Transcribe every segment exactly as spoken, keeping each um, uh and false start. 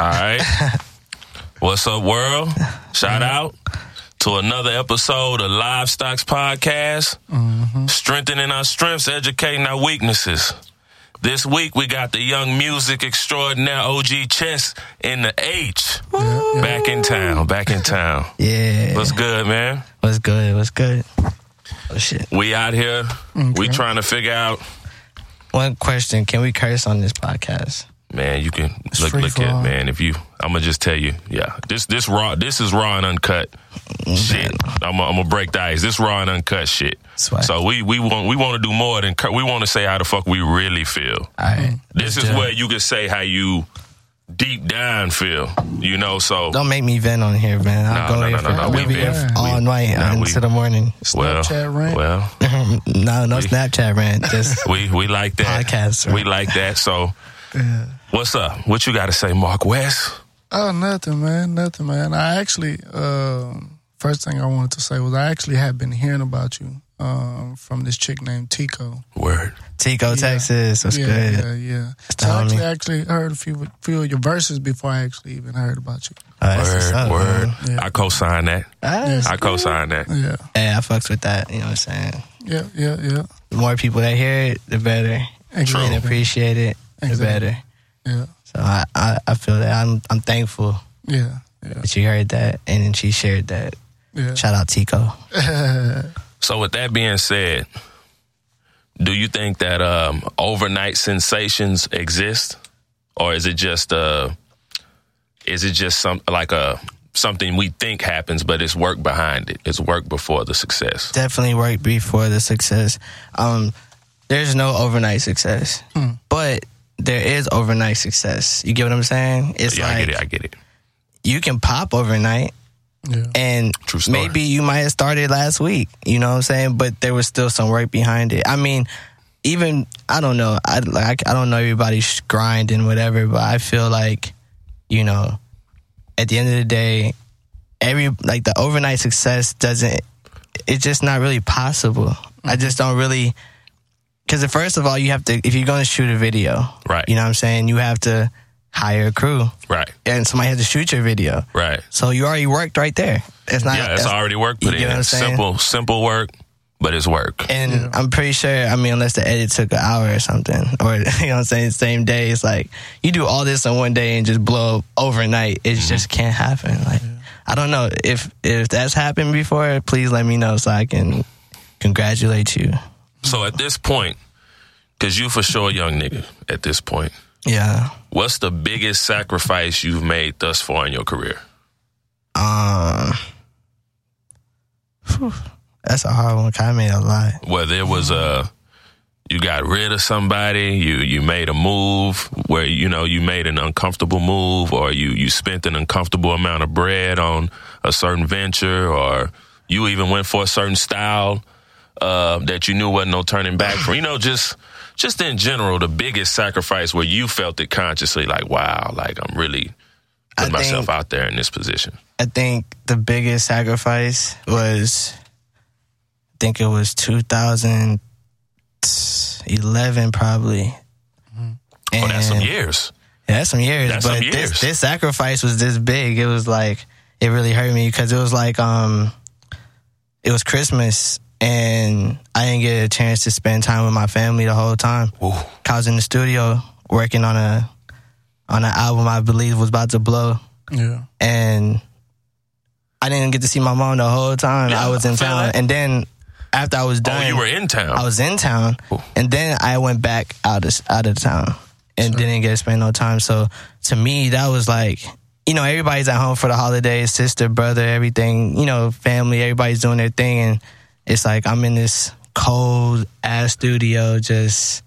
All right. What's up, world? Shout out to another episode of Livestock's Podcast. Mm-hmm. Strengthening our strengths, educating our weaknesses. This week, we got the young music extraordinaire O G Chess in the H. Woo. Back in town, back in town. Yeah. What's good, man? What's good, what's good? Oh, shit. We out here. Okay. We trying to figure out. One question. Can we curse on this podcast? Man, you can it's look look at all. Man. If you, I'm gonna just tell you, yeah. This this raw. This is raw and uncut mm-hmm. shit. I'm gonna break the ice. This raw and uncut shit. So we we want we want to do more than we want to say how the fuck we really feel. All right. This Let's is where you can say how you deep down feel. You know. So don't make me vent on here, man. I'll no, go no, no, no, no. We vent all night nah, until we, the morning. Well, Snapchat rant. Well, no, no we, Snapchat rant. Just we we like that podcast. Right? We like that. So. Yeah. What's up? What you got to say, Mark West? Oh, nothing, man. Nothing, man. I actually, uh, first thing I wanted to say was I actually had been hearing about you um, from this chick named Tico. Word. Tico, yeah. Texas. That's yeah, good. Yeah, yeah. So I actually, actually heard a few, few of your verses before I actually even heard about you. Oh, word, up, word. Yeah. I co-sign that. That's I co-sign that. Yeah. Hey, I fucks with that. You know what I'm saying? Yeah, yeah, yeah. The more people that hear it, the better. True. And appreciate it, the exactly. better. Yeah. So I, I, I feel that I'm I'm thankful. Yeah, yeah. That you heard that and then she shared that. Yeah. Shout out Tico. So with that being said, do you think that um, overnight sensations exist, or is it just uh, is it just some like a something we think happens, but it's work behind it? It's work before the success. Definitely work before the success. Um, there's no overnight success, hmm. but. There is overnight success. You get what I'm saying? It's yeah, like I get it. I get it. You can pop overnight, yeah. and maybe you might have started last week. You know what I'm saying? But there was still some work behind it. I mean, even I don't know. I like I don't know everybody's grinding whatever, but I feel like you know, at the end of the day, every like the overnight success doesn't. It's just not really possible. Mm-hmm. I just don't really. Because first of all, you have to, if you're going to shoot a video, right? You know what I'm saying? You have to hire a crew. Right. And somebody has to shoot your video. Right. So you already worked right there. It's not. Yeah, it's already work put in. You know what I'm saying? Simple, simple work, but it's work. And yeah. I'm pretty sure, I mean, unless the edit took an hour or something, or, you know what I'm saying, same day, it's like, you do all this in one day and just blow up overnight. It mm-hmm. just can't happen. Like, yeah. I don't know. If, if that's happened before, please let me know so I can congratulate you. So at this point, because you for sure a young nigga at this point. Yeah. What's the biggest sacrifice you've made thus far in your career? Um, whew, that's a hard one. I made a lot. Whether it was a, you got rid of somebody, you you made a move where, you know, you made an uncomfortable move, or you, you spent an uncomfortable amount of bread on a certain venture, or you even went for a certain style. Uh, that you knew wasn't no turning back from. You know, just just in general, the biggest sacrifice where you felt it consciously, like, wow, like I'm really putting myself out there in this position. I think the biggest sacrifice was, I think it was two thousand eleven probably. Mm-hmm. Oh, that's some years. Yeah, that's some years. That's but some years. This, this sacrifice was this big. It was like, it really hurt me because it was like, um, it was Christmas. And I didn't get a chance to spend time with my family the whole time. Ooh. I was in the studio working on a on an album I believe was about to blow. Yeah. And I didn't get to see my mom the whole time. Yeah, I was in I town. Like- and then after I was done. Oh, you were in town. I was in town. Ooh. And then I went back out of, out of town and sure. didn't get to spend no time. So to me, that was like... You know, everybody's at home for the holidays. Sister, brother, everything. You know, family. Everybody's doing their thing and... It's like I'm in this cold-ass studio just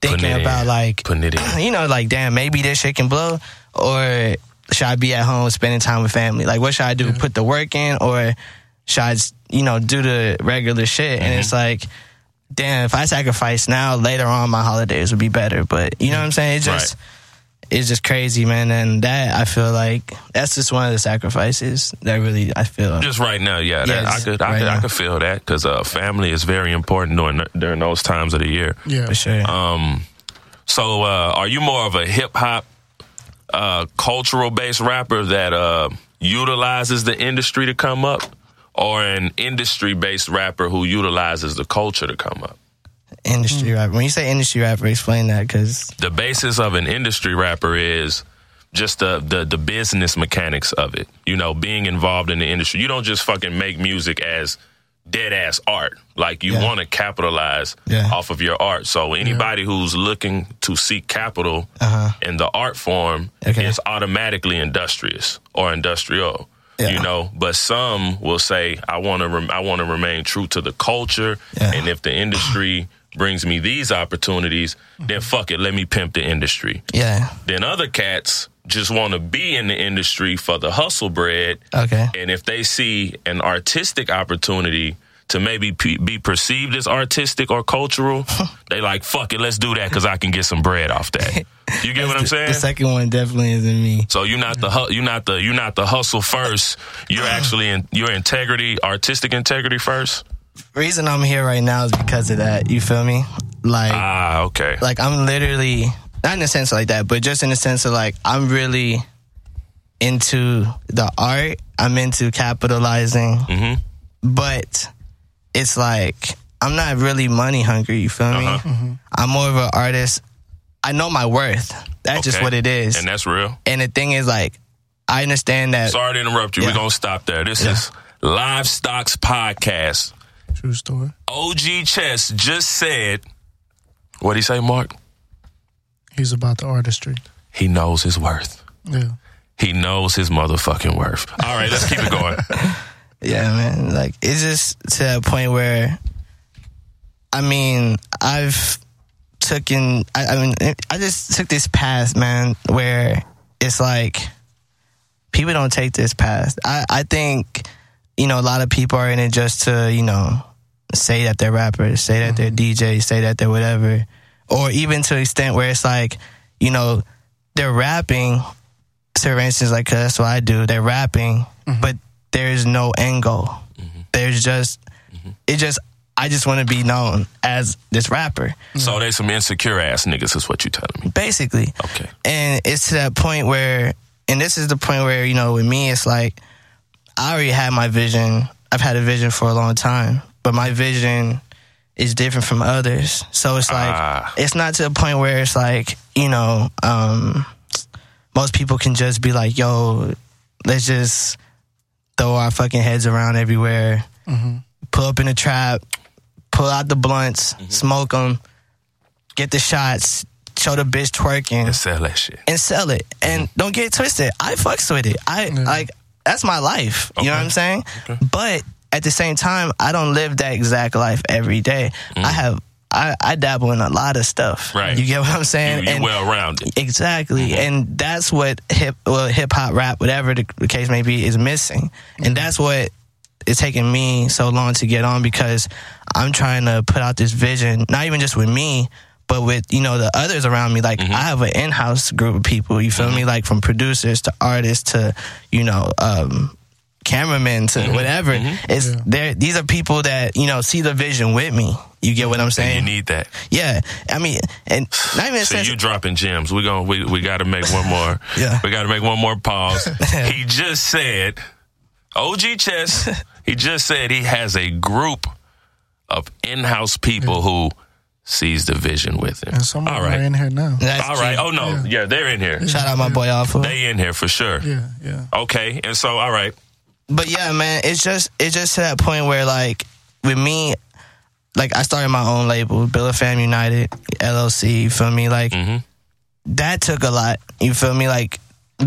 thinking about, like, you know, like, damn, maybe this shit can blow, or should I be at home spending time with family? Like, what should I do? Mm-hmm. Put the work in, or should I, you know, do the regular shit? Mm-hmm. And it's like, damn, if I sacrifice now, later on my holidays would be better. But, you know what I'm saying? It's just, right. it's just crazy, man. And that, I feel like, that's just one of the sacrifices that really I feel. Just right now, yeah. That, yes, I could, I, right could, I could feel that because uh, family is very important during during those times of the year. Yeah, for sure. Um, so, uh, are you more of a hip hop uh, cultural-based rapper that uh, utilizes the industry to come up, or an industry-based rapper who utilizes the culture to come up? Industry rapper. When you say industry rapper, explain that, because the basis of an industry rapper is just the, the the business mechanics of it. You know, being involved in the industry. You don't just fucking make music as dead ass art. Like, you yeah. want to capitalize yeah. off of your art. So anybody yeah. who's looking to seek capital uh-huh. in the art form okay. is automatically industrious or industrial. Yeah. You know, but some will say, I want to rem- I want to remain true to the culture. Yeah. And if the industry brings me these opportunities, then fuck it, let me pimp the industry. Yeah. Then other cats just want to be in the industry for the hustle bread. Okay. And if they see an artistic opportunity to maybe p- be perceived as artistic or cultural, they like, fuck it, let's do that because I can get some bread off that. You get what I'm saying? The second one definitely isn't me. So you're not the you not the you not the hustle first. You're actually in your integrity, artistic integrity first. Reason I'm here right now is because of that. You feel me? Like ah, okay. Like I'm literally not in a sense like that, but just in a sense of like I'm really into the art. I'm into capitalizing, mm-hmm. but it's like, I'm not really money hungry, you feel uh-huh. me? Mm-hmm. I'm more of an artist. I know my worth. That's okay. just what it is. And that's real. And the thing is, like, I understand that. Sorry to interrupt you. Yeah. We're going to stop there. This yeah. is Livestock's podcast. True story. O G Chess just said, what'd he say, Mark? He's about the artistry. He knows his worth. Yeah. He knows his motherfucking worth. All right, let's keep it going. Yeah, man. Like, it's just to a point where, I mean, I've taken, I, I mean, I just took this path, man, where it's like, people don't take this path. I, I think, you know, a lot of people are in it just to, you know, say that they're rappers, say that they're D Js, say that they're whatever. Or even to an extent where it's like, you know, they're rapping, for instance, like, cause that's what I do, they're rapping, mm-hmm. but there's no end goal. Mm-hmm. There's just, mm-hmm. it just, I just want to be known as this rapper. So there's some insecure ass niggas is what you telling me. Basically. Okay. And it's to that point where, and this is the point where, you know, with me, it's like, I already had my vision. I've had a vision for a long time, but my vision is different from others. So it's like, ah. it's not to a point where it's like, you know, um, most people can just be like, yo, let's just throw our fucking heads around everywhere, mm-hmm. pull up in a trap, pull out the blunts, mm-hmm. smoke them, get the shots, show the bitch twerking. And sell that shit. And sell it. And mm-hmm. don't get it twisted. I fucks with it. I mm-hmm. like, that's my life. Okay. You know what I'm saying? Okay. But at the same time, I don't live that exact life every day. Mm-hmm. I have, I, I dabble in a lot of stuff. Right. You get what I'm saying? You, you're well-rounded. Exactly. Mm-hmm. And that's what hip, well, hip-hop, rap, whatever the case may be, is missing. Mm-hmm. And that's what is taking me so long to get on, because I'm trying to put out this vision, not even just with me, but with, you know, the others around me. Like, mm-hmm. I have an in-house group of people, you feel mm-hmm. me? Like, from producers to artists to, you know, um... cameramen to mm-hmm. whatever. Mm-hmm. It's yeah. there. These are people that, you know, see the vision with me. You get what I'm saying? And you need that. Yeah. I mean, and not even so you dropping gems. We're gonna we we gotta make one more. yeah. We gotta make one more pause. He just said, O G Chess, he just said he has a group of in-house people yeah. who sees the vision with him. And some of them are in here now. That's All true. right. Oh, no. Yeah. yeah, they're in here. Shout out my yeah. boy Alpha. They in here for sure. Yeah, yeah. Okay. And so, all right. But yeah, man, it's just it's just to that point where, like, with me, like, I started my own label, Bilafam United L L C, you feel me? Like, mm-hmm. that took a lot, you feel me? Like,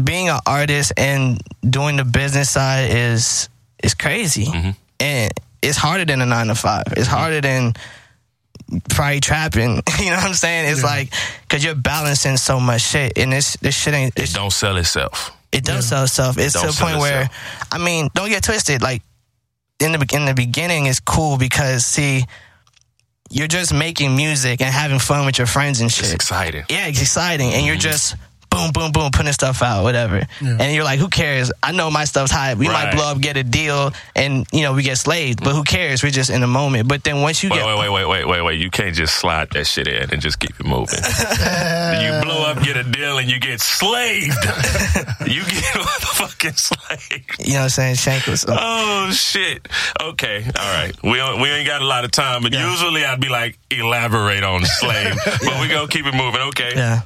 being an artist and doing the business side is is crazy. Mm-hmm. And it's harder than a nine to five. It's mm-hmm. harder than probably trapping, you know what I'm saying? It's yeah. like, because you're balancing so much shit, and this, this shit ain't... It don't sell itself. It does yeah. sell itself. It's Don't to a point where, itself. I mean, don't get twisted. Like, in the in the beginning, it's cool because, see, you're just making music and having fun with your friends and shit. It's exciting. Yeah, it's exciting. And mm-hmm. you're just boom, boom, boom, putting stuff out, whatever. Yeah. And you're like, who cares? I know my stuff's hype. We right. might blow up, get a deal, and, you know, we get slaved. But who cares? We're just in the moment. But then once you wait, get... Wait, wait, wait, wait, wait, wait. You can't just slide that shit in and just keep it moving. You blow up, get a deal, and you get slaved. You get fucking slaved. You know what I'm saying? Shankless. Oh, shit. Okay. All right. We, we ain't got a lot of time, but yeah. usually I'd be like, elaborate on slave. But yeah. we're going to keep it moving. Okay. Yeah.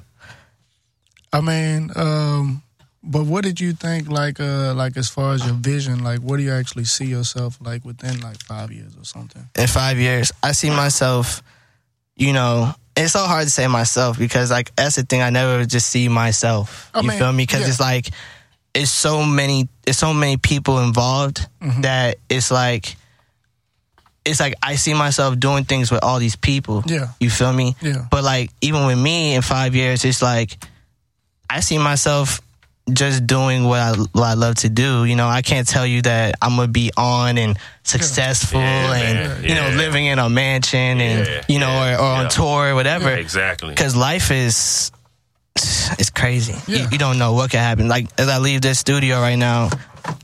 I mean, um, but what did you think, like, uh, like as far as your vision, like, what do you actually see yourself, like, within, like, five years or something? In five years, I see myself, you know, it's so hard to say myself because, like, that's the thing, I never just see myself, you I mean, feel me? Because yeah. it's, like, it's so many, it's so many people involved mm-hmm. that it's, like, it's like I see myself doing things with all these people, yeah. you feel me? Yeah. But, like, even with me in five years, it's, like, I see myself just doing what I, what I love to do. You know, I can't tell you that I'm going to be on and successful yeah, and, yeah, you know, yeah. living in a mansion and, yeah, you know, yeah, or, or yeah. on tour or whatever. Yeah, exactly. Because life is, it's crazy. Yeah. You, you don't know what could happen. Like, as I leave this studio right now,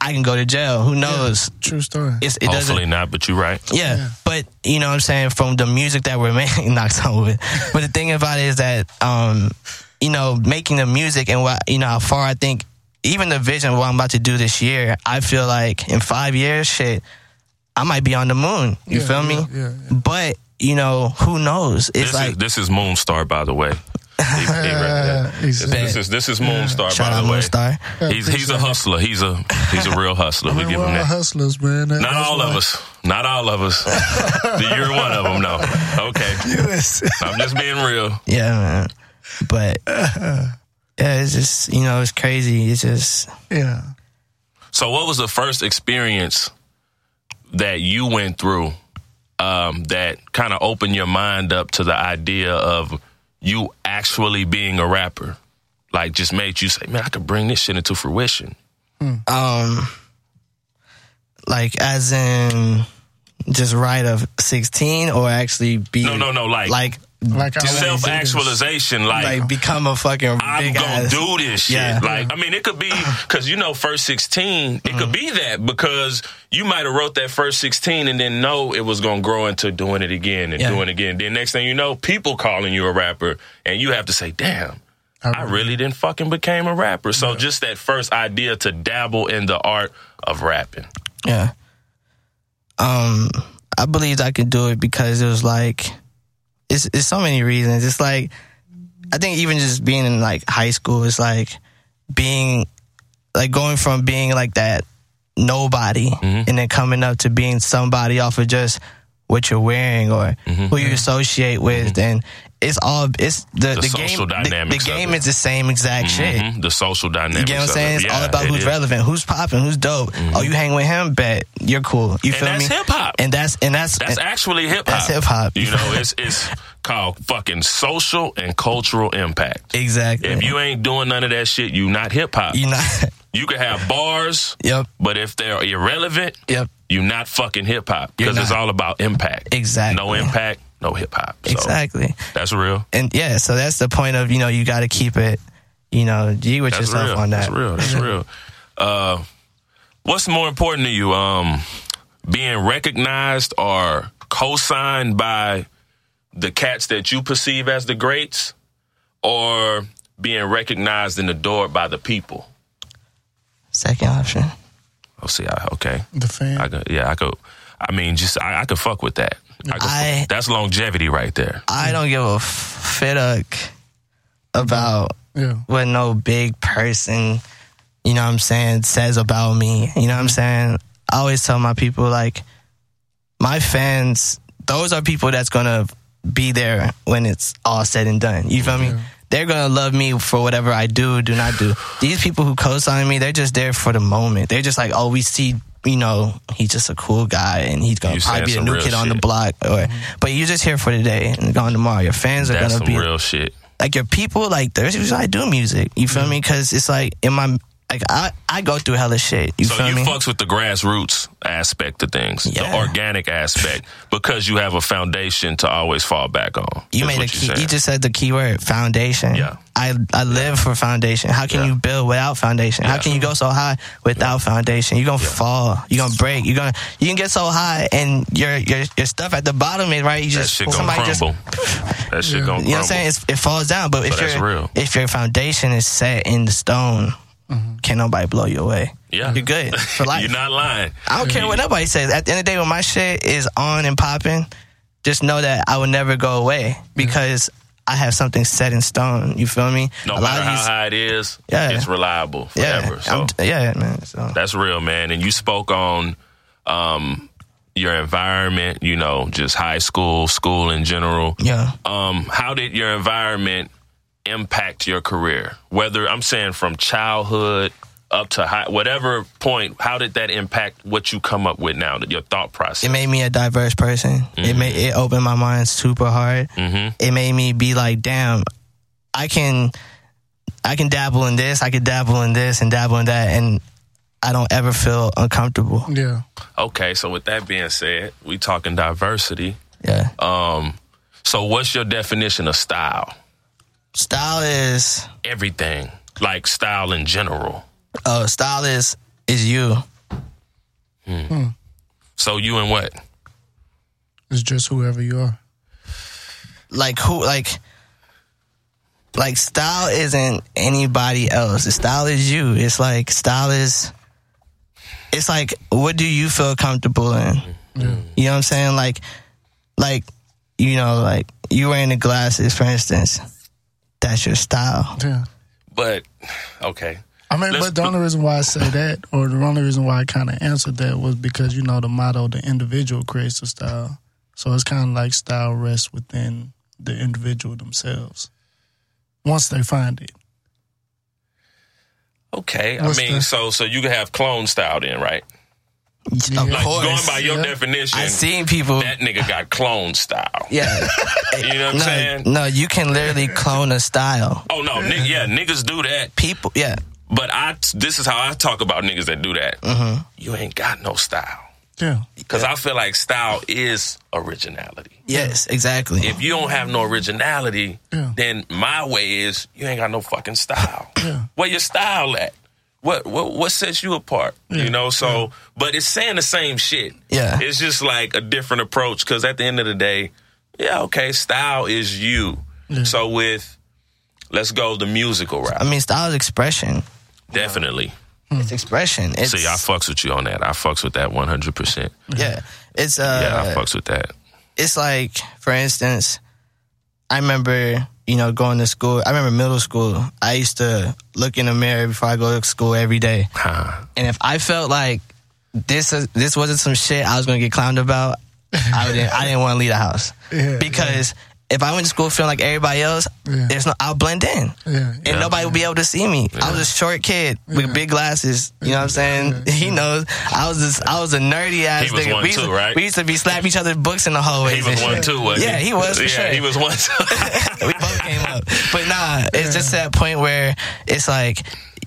I can go to jail. Who knows? Yeah, true story. It's, it Hopefully not, but you're right. Yeah, yeah. But, you know what I'm saying, from the music that we're making, knocks on wood. But the thing about it is that, um... you know, making the music and what, you know, how far I think, even the vision of what I'm about to do this year, I feel like in five years, shit, I might be on the moon. You yeah, feel me? Yeah, yeah, yeah. But, you know, who knows? It's this like. Is, this is Moonstar, by the way. He, he uh, exactly. This is this is Moonstar. Shout by the way, Moonstar. He's he's a hustler. He's a he's a real hustler. I mean, we give him that. Hustlers, man. That Not all like... of us. Not all of us. You're one of them, though. Okay. Yes. I'm just being real. Yeah, man. But yeah, it's just, you know, it's crazy. It's just yeah. So, what was the first experience that you went through um, that kind of opened your mind up to the idea of you actually being a rapper? Like, just made you say, "Man, I could bring this shit into fruition." Hmm. Um, like as in just right of sixteen, or actually be no, no, no, like like. Like self actualization, like, like become a fucking. I'm gonna do this shit. Yeah. Like, I mean, it could be because you know, first sixteen, it mm. could be that because you might have wrote that first sixteen and then know it was gonna grow into doing it again and yeah. doing it again. Then next thing you know, people calling you a rapper, and you have to say, "Damn, I really didn't fucking became a rapper." So yeah. just that first idea to dabble in the art of rapping. Yeah. Um, I believed I could do it because it was like. It's, it's so many reasons. It's like, I think even just being in like high school, it's like being, like going from being like that nobody mm-hmm. and then coming up to being somebody off of just what you're wearing or mm-hmm. who you associate with. Mm-hmm. And it's all, it's the, the, the game, the, the game is the same exact mm-hmm. shit. The social dynamics. You get what I'm saying? It. It's yeah, all about it who's is. relevant, who's popping, who's dope. Mm-hmm. Oh, you hang with him? Bet. You're cool. You feel me? And that's hip hop. And that's, and that's, that's and, actually hip hop. That's hip hop. You know, it's, it's called fucking social and cultural impact. Exactly. If you ain't doing none of that shit, you not hip hop. You not. You can have bars. Yep. But if they're irrelevant, yep. you not fucking hip hop because it's all about impact. Exactly. No impact. No hip hop. So exactly. That's real. And yeah, so that's the point of, you know, you got to keep it, you know, G with that's yourself real. On that. That's real. That's real. Uh, what's more important to you, um, being recognized or co-signed by the cats that you perceive as the greats or being recognized and adored by the people? Second option. Oh, see, I, okay. The fan. I could, yeah, I could. I mean, just I, I could fuck with that. I go, I, that's longevity right there. I don't give a fuck about yeah. what no big person, you know what I'm saying, says about me. You know what I'm saying? I always tell my people, like, my fans, those are people that's going to be there when it's all said and done. You feel yeah. me? They're going to love me for whatever I do or do not do. These people who co-sign me, they're just there for the moment. They're just like, oh, we see... you know, he's just a cool guy and he's going to probably be a new kid shit. On the block. Or, but you're just here for today and gone tomorrow. Your fans are going to be... That's some real shit. Like, your people, like, they're just like, I do music. You feel mm-hmm. me? Because it's like, in my... Like I, I go through hella shit. You so feel you me? Fucks with the grassroots aspect of things, yeah. The organic aspect, because you have a foundation to always fall back on. You made a key. You just said the key word, foundation. Yeah. I I live yeah. for foundation. How can yeah. you build without foundation? Yeah. How can you go so high without yeah. foundation? You're gonna yeah. fall. You're gonna break. You're gonna you can get so high and your your your stuff at the bottom is right. You just that shit somebody gonna crumble. Just, that shit gonna crumble. You know what I'm saying? It's, it falls down. But so if your if your foundation is set in the stone. Mm-hmm. Can't nobody blow you away. Yeah. You're good for life. You're not lying. I don't care what nobody says. At the end of the day, when my shit is on and popping, just know that I would never go away because I have something set in stone. You feel me? No a matter how these, high it is, yeah. it's reliable forever. Yeah, so. yeah man. So. That's real, man. And you spoke on um, your environment, you know, just high school, school in general. Yeah. Um, how did your environment impact your career, whether I'm saying from childhood up to high, whatever point? How did that impact what you come up with now, your thought process? It made me a diverse person. Mm-hmm. It made it opened my mind super hard. Mm-hmm. It made me be like, damn, I can, I can dabble in this, I can dabble in this, and dabble in that, and I don't ever feel uncomfortable. Yeah. Okay. So with that being said, we talking diversity. Yeah. Um. So what's your definition of style? Style is... everything. Like, style in general. Uh, style is is you. Hmm. Hmm. So you and what? It's just whoever you are. Like, who... Like, like style isn't anybody else. Style is you. It's like, style is... It's like, what do you feel comfortable in? Yeah. You know what I'm saying? Like, like, you know, like, you wearing the glasses, for instance... That's your style. Yeah. But, okay. I mean, Let's, but the only reason why I say that, or the only reason why I kind of answered that was because, you know, the motto, the individual creates the style. So it's kind of like style rests within the individual themselves once they find it. Okay. What's I mean, the, so so you can have clone style then, right? Yeah. Of like, course. Going by your yeah. definition, I've seen people. That nigga got clone style. Yeah. You know what I'm no, saying? No, you can literally clone a style. Oh, no. N- yeah, niggas do that. People, yeah. But I, this is how I talk about niggas that do that. Mm-hmm. You ain't got no style. Yeah. Because yeah. I feel like style is originality. Yes, exactly. If you don't have no originality, yeah. then my way is you ain't got no fucking style. Yeah. Where your style at? What what what sets you apart? Yeah. You know, so yeah. but it's saying the same shit. Yeah, it's just like a different approach because at the end of the day, yeah, okay, style is you. Yeah. So with let's go the musical route. I mean, style is expression. Definitely, it's expression. It's, see, I fucks with you on that. I fucks with that one hundred percent. Yeah, it's uh, yeah, I fucks with that. It's like, for instance, I remember. You know, going to school. I remember middle school. I used to look in the mirror before I go to school every day. Huh. And if I felt like this uh, this wasn't some shit I was going to get clowned about, I didn't, I didn't want to leave the house. Yeah, because yeah. if I went to school feeling like everybody else, yeah. there's no, I'll blend in. Yeah, and yeah, nobody yeah. would be able to see me. Yeah. I was a short kid with yeah. big glasses. You know what I'm saying? Yeah, yeah. He knows. I was this, I was a nerdy ass nigga. He was nigga. one we too, to, right? We used to be slapping each other's books in the hallways. He was one shit. too, wasn't yeah, he? Yeah, he was for yeah, sure. he was one too. We both came up. But nah, it's yeah. just that point where it's like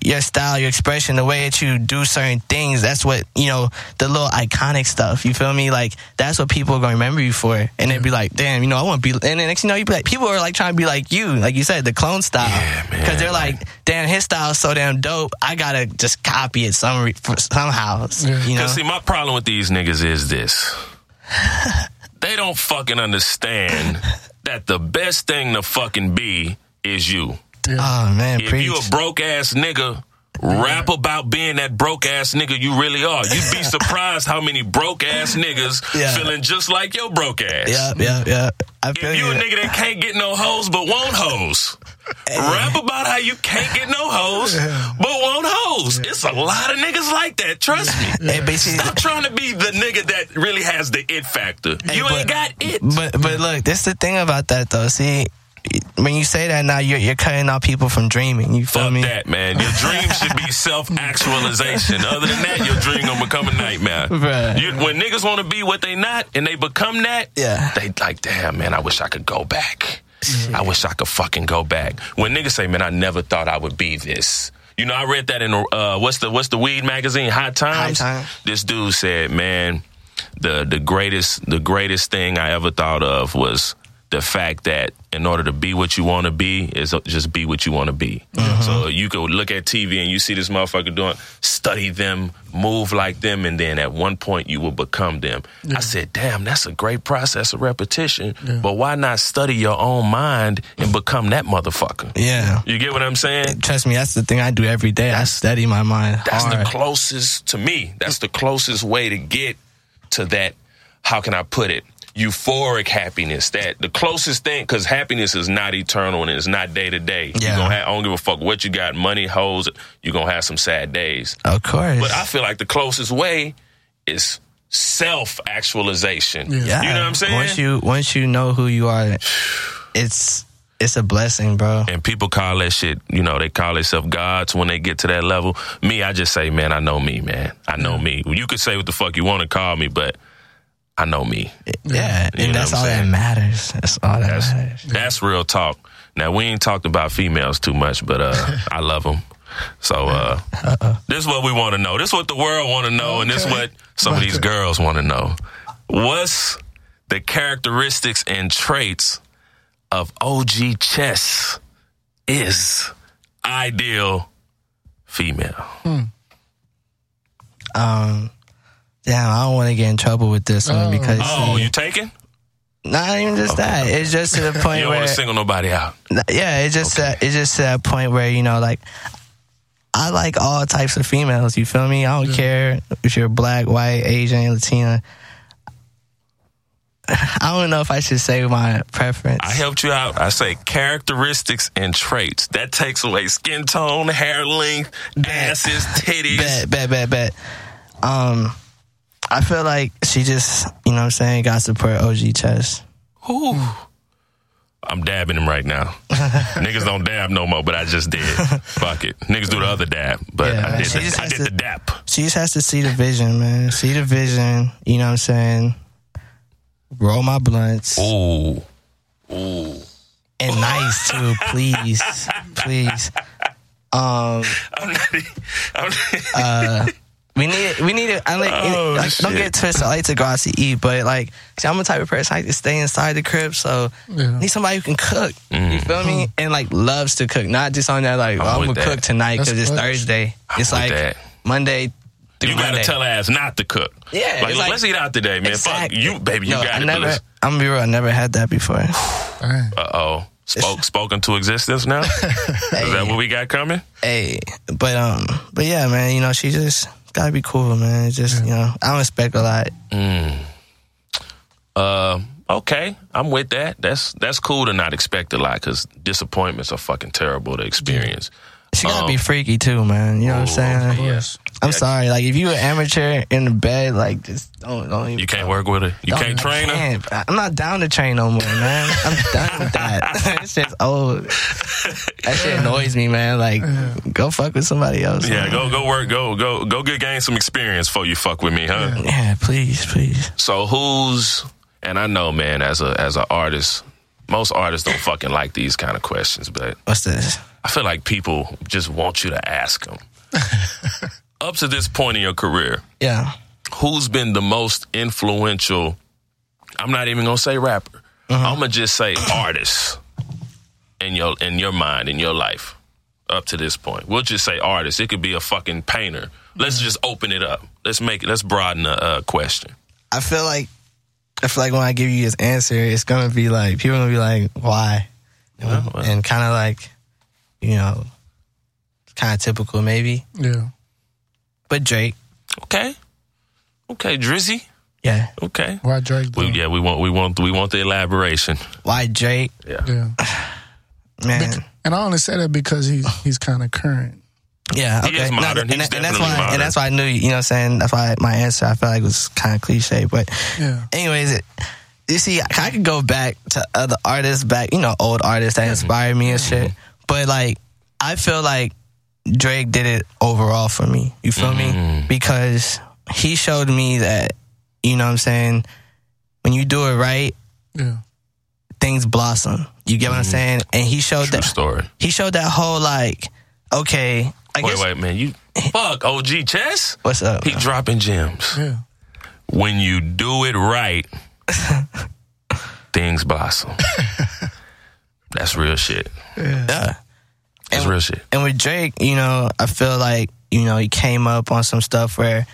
your style, your expression, the way that you do certain things, that's what, you know, the little iconic stuff, you feel me? Like, that's what people are going to remember you for. And yeah. they'd be like, damn, you know, I want to be... And then next you know, you be like, people are like trying to be like you, like you said, the clone style. Because yeah, they're like, damn, his style is so damn dope, I got to just copy it some, somehow, yeah. you know? See, my problem with these niggas is this. They don't fucking understand that the best thing to fucking be is you. Yeah. Oh man! If preach. you a broke ass nigga, yeah. rap about being that broke ass nigga you really are. You'd be surprised how many broke ass niggas yeah. feeling just like your broke ass. Yeah, yeah, yeah. I feel if you it. a nigga that can't get no hoes but want hoes, hey. rap about how you can't get no hoes yeah. but want hoes. Yeah. It's a lot of niggas like that. Trust yeah. me. Hey, but Stop trying to be the nigga that really has the it factor. Hey, you but, ain't got it. But but look, that's the thing about that though. See. When you say that now, you're, you're cutting out people from dreaming. You feel Fuck me? Fuck that, man. Your dream should be self-actualization. Other than that, your dream gonna become a nightmare. Right. You, when niggas want to be what they not and they become that, yeah. they like, damn, man, I wish I could go back. Yeah. I wish I could fucking go back. When niggas say, man, I never thought I would be this. You know, I read that in uh, what's the what's the weed magazine, Hot Times. Hot Times. This dude said, "Man, the the greatest the greatest thing I ever thought of was the fact that in order to be what you want to be is just be what you want to be." Mm-hmm. So you could look at T V and you see this motherfucker doing, study them, move like them, and then at one point you will become them. Yeah. I said, damn, that's a great process of repetition, yeah. but why not study your own mind and become that motherfucker? Yeah. You get what I'm saying? Trust me, that's the thing I do every day. I study my mind That's hard. the closest, to me, that's the closest way to get to that, how can I put it? Euphoric happiness, that the closest thing, because happiness is not eternal and it's not day to day. Yeah. You gonna have, I don't give a fuck what you got, money, hoes, you're gonna have some sad days. Of course. But I feel like the closest way is self actualization. Yeah. You know what I'm saying? Once you once you know who you are, it's it's a blessing, bro. And people call that shit, you know, they call themselves gods when they get to that level. Me, I just say, man, I know me, man. I know me. You could say what the fuck you want to call me, but I know me. Yeah, you and that's all saying? that matters. That's all that that's, matters. That's real talk. Now, we ain't talked about females too much, but uh, I love them. So uh, this is what we want to know. This is what the world want to know, okay. and this is what some of these girls want to know. What's the characteristics and traits of O G Chess is ideal female? Hmm. Um... Damn, I don't want to get in trouble with this one because... Oh, you taking? Not even just okay, that. Okay. It's just to the point where... You don't where, want to single nobody out. Yeah, it's just, okay. that, it's just to that point where, you know, like... I like all types of females, you feel me? I don't yeah. care if you're black, white, Asian, Latina. I don't know if I should say my preference. I helped you out. I say characteristics and traits. That takes away skin tone, hair length, bet. asses, titties. Bet, bet, bet, bet. Um... I feel like she just, you know what I'm saying, got support O G Chess. Ooh. I'm dabbing him right now. Niggas don't dab no more, but I just did. Fuck it. Niggas do the other dab, but yeah, I did, the, I did to, the dap. She just has to see the vision, man. See the vision, you know what I'm saying? Roll my blunts. Ooh. Ooh. And nice, too, please. Please. Um, I'm not... I'm not uh, We need, we need to, I like, oh, like don't get twisted, I like to go out to eat, but like, see, I'm the type of person, I like to stay inside the crib, so yeah. I need somebody who can cook, mm. you feel me? And like, loves to cook, not just on that, like, I'm, oh, I'm gonna that. cook tonight because it's Thursday. I'm it's like that. Monday through You gotta Monday. tell ass not to cook. Yeah. Like, like let's eat out today, man. Exactly. Fuck you, baby, you no, got I it. Never, I'm gonna be real, I never had that before. Right. Uh-oh. Spoke, spoken to existence now? hey. Is that what we got coming? Hey, but, um, but yeah, man, you know, she just... Gotta be cool, man. It's just, you know, I don't expect a lot. Mm. Uh, okay, I'm with that. That's that's cool to not expect a lot because disappointments are fucking terrible to experience. She gotta um, be freaky too, man. You know ooh, what I'm saying? Yes. I'm yeah. sorry. Like if you an amateur in the bed, like just don't don't. Even, you can't work with her. You can't train can't, her. I'm not down to train no more, man. I'm done with that. It's just old. That shit annoys me, man. Like go fuck with somebody else. Yeah, man. go go work. Go go go get gain some experience before you fuck with me, huh? Yeah, please, please. So who's and I know, man. As a as an artist, most artists don't fucking like these kind of questions. But what's this? I feel like people just want you to ask them. Up to this point in your career, yeah, who's been the most influential? I'm not even gonna say rapper. Mm-hmm. I'm gonna just say artist in your in your mind in your life. Up to this point, we'll just say artist. It could be a fucking painter. Let's mm-hmm. just open it up. Let's make it. Let's broaden the uh, question. I feel like I feel like when I give you this answer, it's gonna be like people are gonna be like, why? Well, well. And kind of like, you know, kind of typical maybe. Yeah. But Drake. Okay. Okay, Drizzy. Yeah. Okay. Why Drake? We, yeah, we want we want we want the elaboration. Why Drake? Yeah. yeah. Man. Bec- and I only say that because he's he's kind of current. Yeah, okay. He is modern. No, and, he's and, that's why, modern. and that's why I knew, you know what I'm saying? That's why my answer I felt like was kind of cliche, but yeah. anyways, it, you see, I could go back to other artists, back, you know, old artists that inspired me and shit. But like I feel like Drake did it overall for me. You feel mm-hmm. me? Because he showed me that, you know what I'm saying, when you do it right, yeah. things blossom. You get mm-hmm. what I'm saying? And he showed True that story. He showed that whole like, okay, I wait, guess, wait, man. You fuck O G Chess. What's up? He man? dropping gems. Yeah. When you do it right, things blossom. That's real shit. Yeah. yeah. That's and, real shit. And with Drake, you know, I feel like, you know, he came up on some stuff where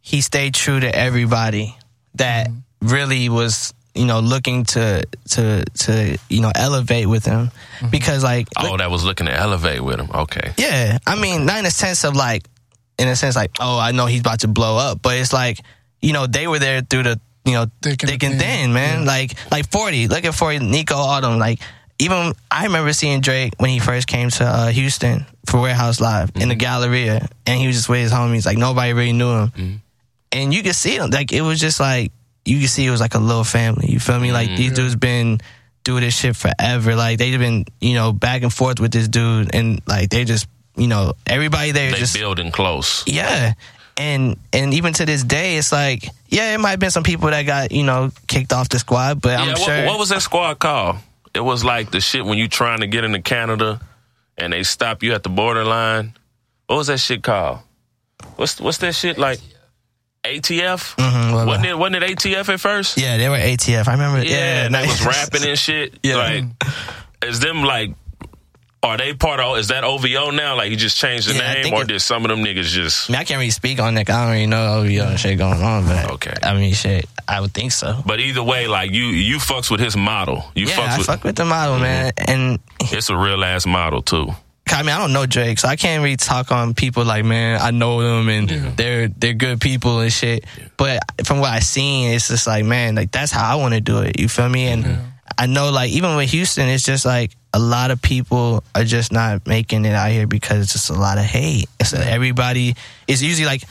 he stayed true to everybody that mm-hmm. really was, you know, looking to, to, to, you know, elevate with him mm-hmm. because like. Oh, look, that was looking to elevate with him. Okay. Yeah. I mean, not in a sense of like, in a sense like, oh, I know he's about to blow up, but it's like, you know, they were there through the, you know, thick and, thick and thin, thin, man. Yeah. Like, like forty, look at forty, Nico, all them, like, even I remember seeing Drake when he first came to uh, Houston for Warehouse Live mm-hmm. in the Galleria, and he was just with his homies. Like, nobody really knew him. Mm-hmm. And you could see him. Like, it was just like, you could see it was like a little family. You feel me? Like, mm-hmm. these dudes been doing this shit forever. Like, they've been, you know, back and forth with this dude, and, like, they just, you know, everybody there they just... They building close. Yeah. And and even to this day, it's like, yeah, it might have been some people that got, you know, kicked off the squad, but yeah, I'm what, sure... What was that squad called? It was like the shit when you trying to get into Canada and they stop you at the borderline. What was that shit called? What's what's that shit like? A T F? Mm-hmm, well, wasn't, it, wasn't it A T F at first? Yeah, they were A T F. I remember. Yeah, yeah and they was rapping and shit. Yeah. Like, is them like, are they part of, is that O V O now? Like, you just changed the yeah, name or did some of them niggas just? I, mean, I can't really speak on that. I don't really know O V O and shit going on, but okay. I mean, shit. I would think so. But either way, like, you you fucks with his model. You yeah, fucks I with, fuck with the model, mm-hmm. man. And it's a real-ass model, too. I mean, I don't know Drake, so I can't really talk on people like, man, I know them, and yeah. they're they're good people and shit. Yeah. But from what I've seen, it's just like, man, like, that's how I want to do it. You feel me? And yeah. I know, like, even with Houston, it's just like a lot of people are just not making it out here because it's just a lot of hate. So everybody, it's usually like...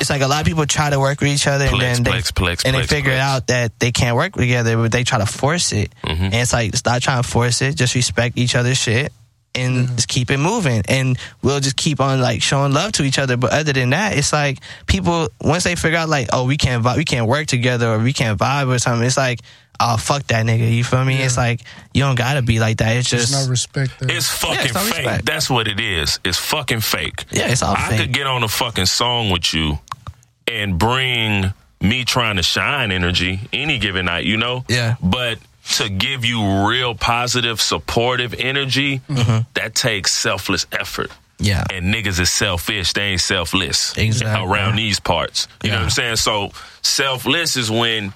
It's like a lot of people try to work with each other, and plex, then they, plex, plex, and they plex, figure plex. out that they can't work together, but they try to force it. Mm-hmm. And it's like, stop trying to force it. Just respect each other's shit and mm-hmm. just keep it moving. And we'll just keep on, like, showing love to each other. But other than that, it's like people, once they figure out, like, oh, we can't, vi- we can't work together or we can't vibe or something, it's like, oh, fuck that nigga. You feel me? Yeah. It's like, you don't gotta be like that. It's just... There's no respect there. It's fucking yeah, it's no fake. Respect. That's what it is. It's fucking fake. Yeah, it's all I fake. I could get on a fucking song with you and bring me trying to shine energy any given night, you know? Yeah. But to give you real positive, supportive energy, mm-hmm. that takes selfless effort. Yeah. And niggas is selfish. They ain't selfless. Exactly. Around these parts. You yeah. know what I'm saying? So selfless is when...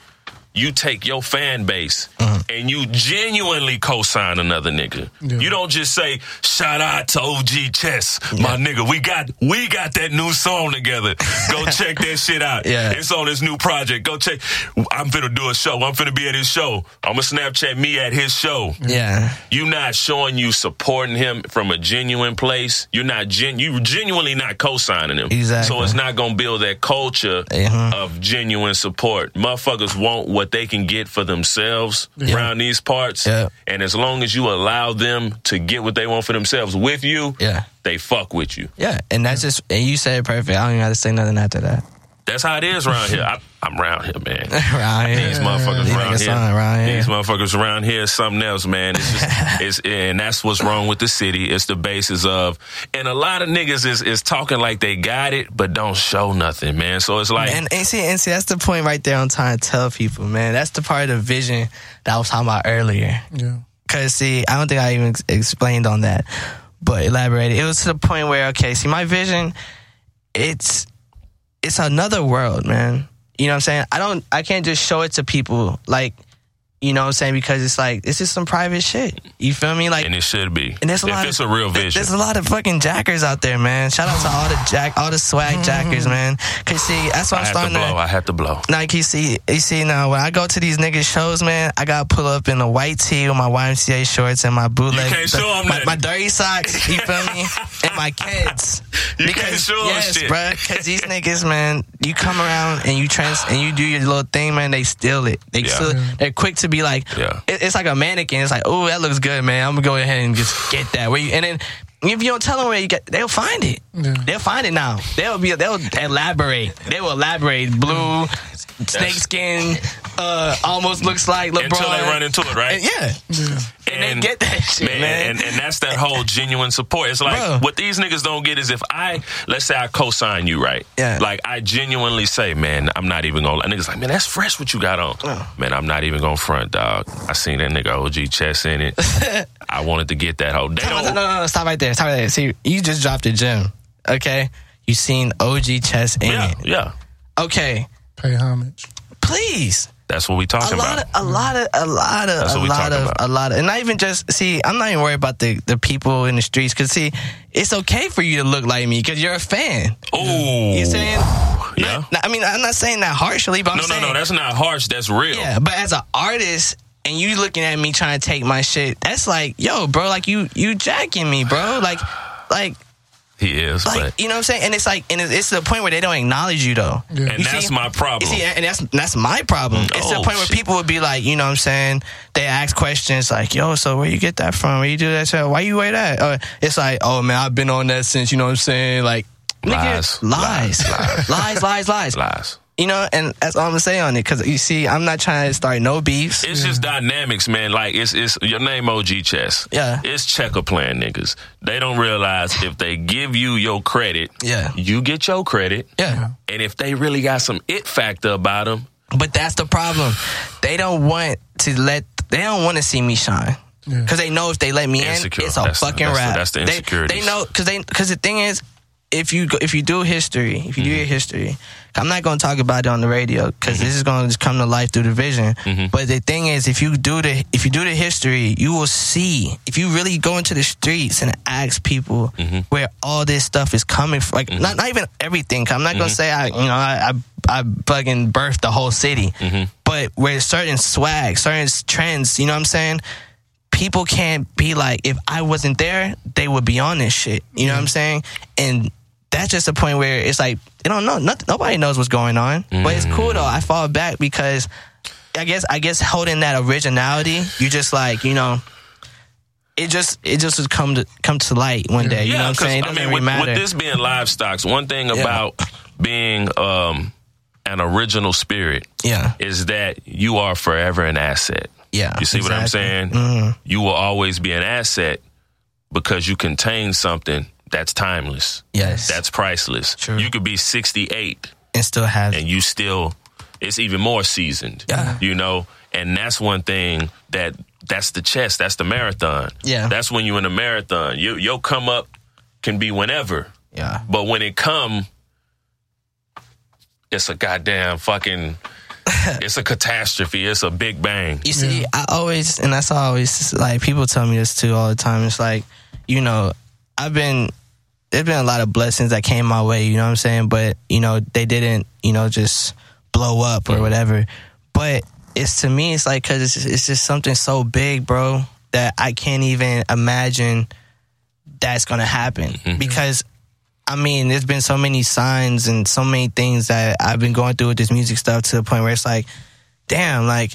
You take your fan base uh-huh. and you genuinely co-sign another nigga. Yeah. You don't just say, shout out to O G Chess, yeah. my nigga. We got we got that new song together. Go check that shit out. Yeah. It's on this new project. Go check. I'm finna do a show. I'm finna be at his show. I'm gonna Snapchat me at his show. Yeah. You not showing you supporting him from a genuine place. You're not gen- you genuinely not co-signing him. Exactly. So it's not gonna build that culture uh-huh. of genuine support. Motherfuckers won't what they can get for themselves yeah. around these parts. Yeah. And as long as you allow them to get what they want for themselves with you, yeah. they fuck with you. Yeah, and that's just, and you said it perfect. I don't even have to say nothing after that. That's how it is around here. I, I'm around here, man. Around here. These motherfuckers around here. around here. These motherfuckers around here is something else, man. It's just, it's, and that's what's wrong with the city. It's the basis of, and a lot of niggas is, is talking like they got it, but don't show nothing, man. So it's like. And, and, see, and see, that's the point right there I'm trying to tell people, man. That's the part of the vision that I was talking about earlier. Yeah. Because, see, I don't think I even ex- explained on that, but elaborated. It was to the point where, okay, see, my vision, it's. It's another world, man. You know what I'm saying? I don't, I can't just show it to people, like, you know what I'm saying? Because it's like, this is some private shit. You feel me? Like, and it should be. And there's a if lot it's of, a real vision. There's a lot of fucking jackers out there, man. Shout out to all the jack, all the swag jackers, man. Cause see, that's why I'm starting to blow. I have to blow. Now, like, you see, you see now when I go to these niggas shows, man, I gotta pull up in a white tee with my Y M C A shorts and my bootleg, you can't show them my, my dirty socks. You feel me? And my kids. You because, can't show them yes, shit, bro. Cause these niggas, man, you come around and you trans and you do your little thing, man. They steal it. They yeah. steal. It. They're quick to. Be like, yeah. it's like a mannequin. It's like, oh, that looks good, man. I'm gonna go ahead and just get that. Where you, and then if you don't tell them where you get, they'll find it. Yeah. They'll find it now. They'll be. They'll elaborate. They will elaborate. Blue snakeskin. uh, almost looks like LeBron. Until they run into it, right? And, yeah. yeah. And, and they get that shit, man. man. And, and that's that whole genuine support. It's like, bro, what these niggas don't get is if I, let's say I co-sign you, right? Yeah. Like, I genuinely say, man, I'm not even going to. And niggas like, man, that's fresh what you got on. Oh. Man, I'm not even going to front, dog. I seen that nigga O G chest in it. I wanted to get that whole. They no, no, no, no, stop right there. Stop right there. See, you just dropped a gem, okay? You seen O G chest in yeah, it. Yeah, yeah. Okay. Pay homage. Please. That's what we talking a lot about. Of, a lot of, a lot of, That's a lot of, about. a lot of, and not even just, see, I'm not even worried about the, the people in the streets, because, see, it's okay for you to look like me, because you're a fan. Ooh. You know saying? Yeah. Not, I mean, I'm not saying that harshly, but I'm no, saying. No, no, no, that's not harsh, that's real. Yeah, but as an artist, and you looking at me trying to take my shit, that's like, yo, bro, like, you, you jacking me, bro. Like, like. He is, like, but. You know what I'm saying? And it's like, and it's the point where they don't acknowledge you, though. Yeah. And you that's see? my problem. See, and that's that's my problem. It's oh, the point shit. where people would be like, you know what I'm saying? They ask questions like, yo, so where you get that from? Where you do that? Why you wear that? Or it's like, oh, man, I've been on that since, you know what I'm saying? Like, lies. Nigga, lies. Lies. lies, lies, lies. Lies. You know, and that's all I'm gonna say on it, because you see, I'm not trying to start no beefs. It's yeah. just dynamics, man. Like, it's it's your name, O G Chess. Yeah, it's checker playing niggas. They don't realize if they give you your credit, yeah, you get your credit. Yeah, and if they really got some it factor about them, but that's the problem. They don't want to let. They don't want to see me shine. Because yeah. they know if they let me Insecure. in, it's a that's fucking the, that's rap. The, that's the insecurity. They, they know because they because the thing is. If you if you do history, if you mm-hmm. do your history, I'm not going to talk about it on the radio because mm-hmm. this is going to just come to life through the vision. Mm-hmm. But the thing is, if you do the if you do the history, you will see. If you really go into the streets and ask people mm-hmm. where all this stuff is coming from, like mm-hmm. not not even everything. I'm not mm-hmm. going to say I you know I I, I fucking birthed the whole city, mm-hmm. but where certain swag, certain trends, you know what I'm saying. People can't be like, if I wasn't there, they would be on this shit. You know mm-hmm. what I'm saying? And that's just a point where it's like, they don't know. Nothing, nobody knows what's going on. Mm-hmm. But it's cool, though. I fall back because I guess I guess holding that originality, you just like, you know, it just it just would come to, come to light one day. You yeah, know what I'm saying? It doesn't I mean, really with, matter. With this being livestock, one thing yeah. about being um, an original spirit yeah. is that you are forever an asset. Yeah, you see exactly. what I'm saying? Mm-hmm. You will always be an asset because you contain something that's timeless. Yes. That's priceless. True. You could be sixty-eight. And still have And you still, it's even more seasoned. Yeah. You know? And that's one thing that, that's the chess, that's the marathon. Yeah. That's when you're in a marathon. You, your come up can be whenever. Yeah. But when it come, it's a goddamn fucking... It's a catastrophe. It's a big bang. You see, yeah. I always, and that's always, like, people tell me this too all the time. It's like, you know, I've been, there's been a lot of blessings that came my way, you know what I'm saying? But, you know, they didn't, you know, just blow up or yeah. whatever. But it's, to me, it's like, because it's, it's just something so big, bro, that I can't even imagine that's going to happen. Mm-hmm. Because, I mean, there's been so many signs and so many things that I've been going through with this music stuff to the point where it's like, damn, like,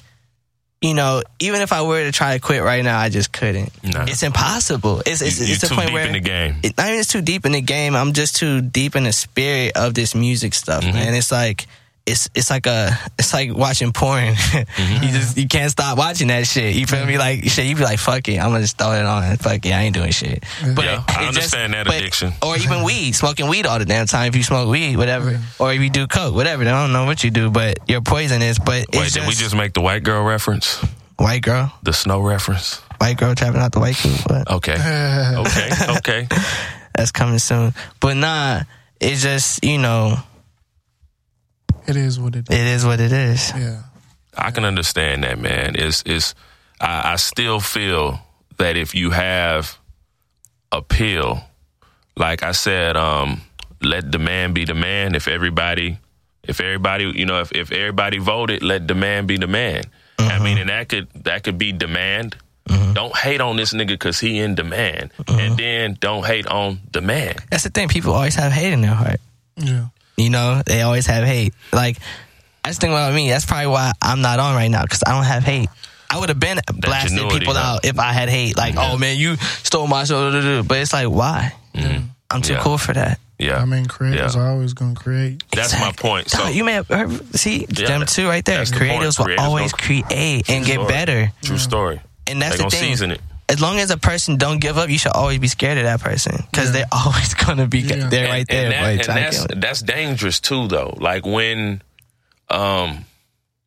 you know, even if I were to try to quit right now, I just couldn't. No. It's impossible. It's it's, You're it's too the point deep where in the game. It, I mean, it's too deep in the game. I'm just too deep in the spirit of this music stuff, mm-hmm. man. It's like it's it's like a it's like watching porn. Mm-hmm. you just you can't stop watching that shit. You feel mm-hmm. me? Like shit, you be like, fuck it, I'm gonna just throw it on. Fuck it, I ain't doing shit. But yeah, I understand just, that but, addiction. Or even weed, smoking weed all the damn time. If you smoke weed, whatever, yeah. or if you do coke, whatever. I don't know what you do, but your poison is. But it's wait, just, did we just make the white girl reference? White girl, the snow reference. White girl tapping out the white kid. But. Okay, okay, okay. That's coming soon. But nah, it's just you know. It is what it is. It is what it is. Yeah. I can understand that, man. It's, it's, I, I still feel that if you have a pill, like I said, um, let the man be the man. If everybody, if everybody, you know, if, if everybody voted, let the man be the man. Mm-hmm. I mean, and that could, that could be demand. Mm-hmm. Don't hate on this nigga because he in demand. Mm-hmm. And then don't hate on demand. That's the thing. People always have hate in their heart. Yeah. You know, they always have hate. Like, I just think about me. That's probably why I'm not on right now, because I don't have hate. I would have been blasting genuity, people huh? out if I had hate. Like, yeah. oh, man, you stole my show. But it's like, why? Mm-hmm. I'm too yeah. cool for that. Yeah. I mean, creators yeah. are always going to create. That's exactly. my point. So God, you may have heard, see yeah, them too right there. The creators will creators always create and story. get better. True yeah. story. And that's they the thing. Season it. As long as a person don't give up, you should always be scared of that person because yeah. they're always going to be yeah. there right and, there. And, that, like, and that's, that's dangerous too, though. Like when um,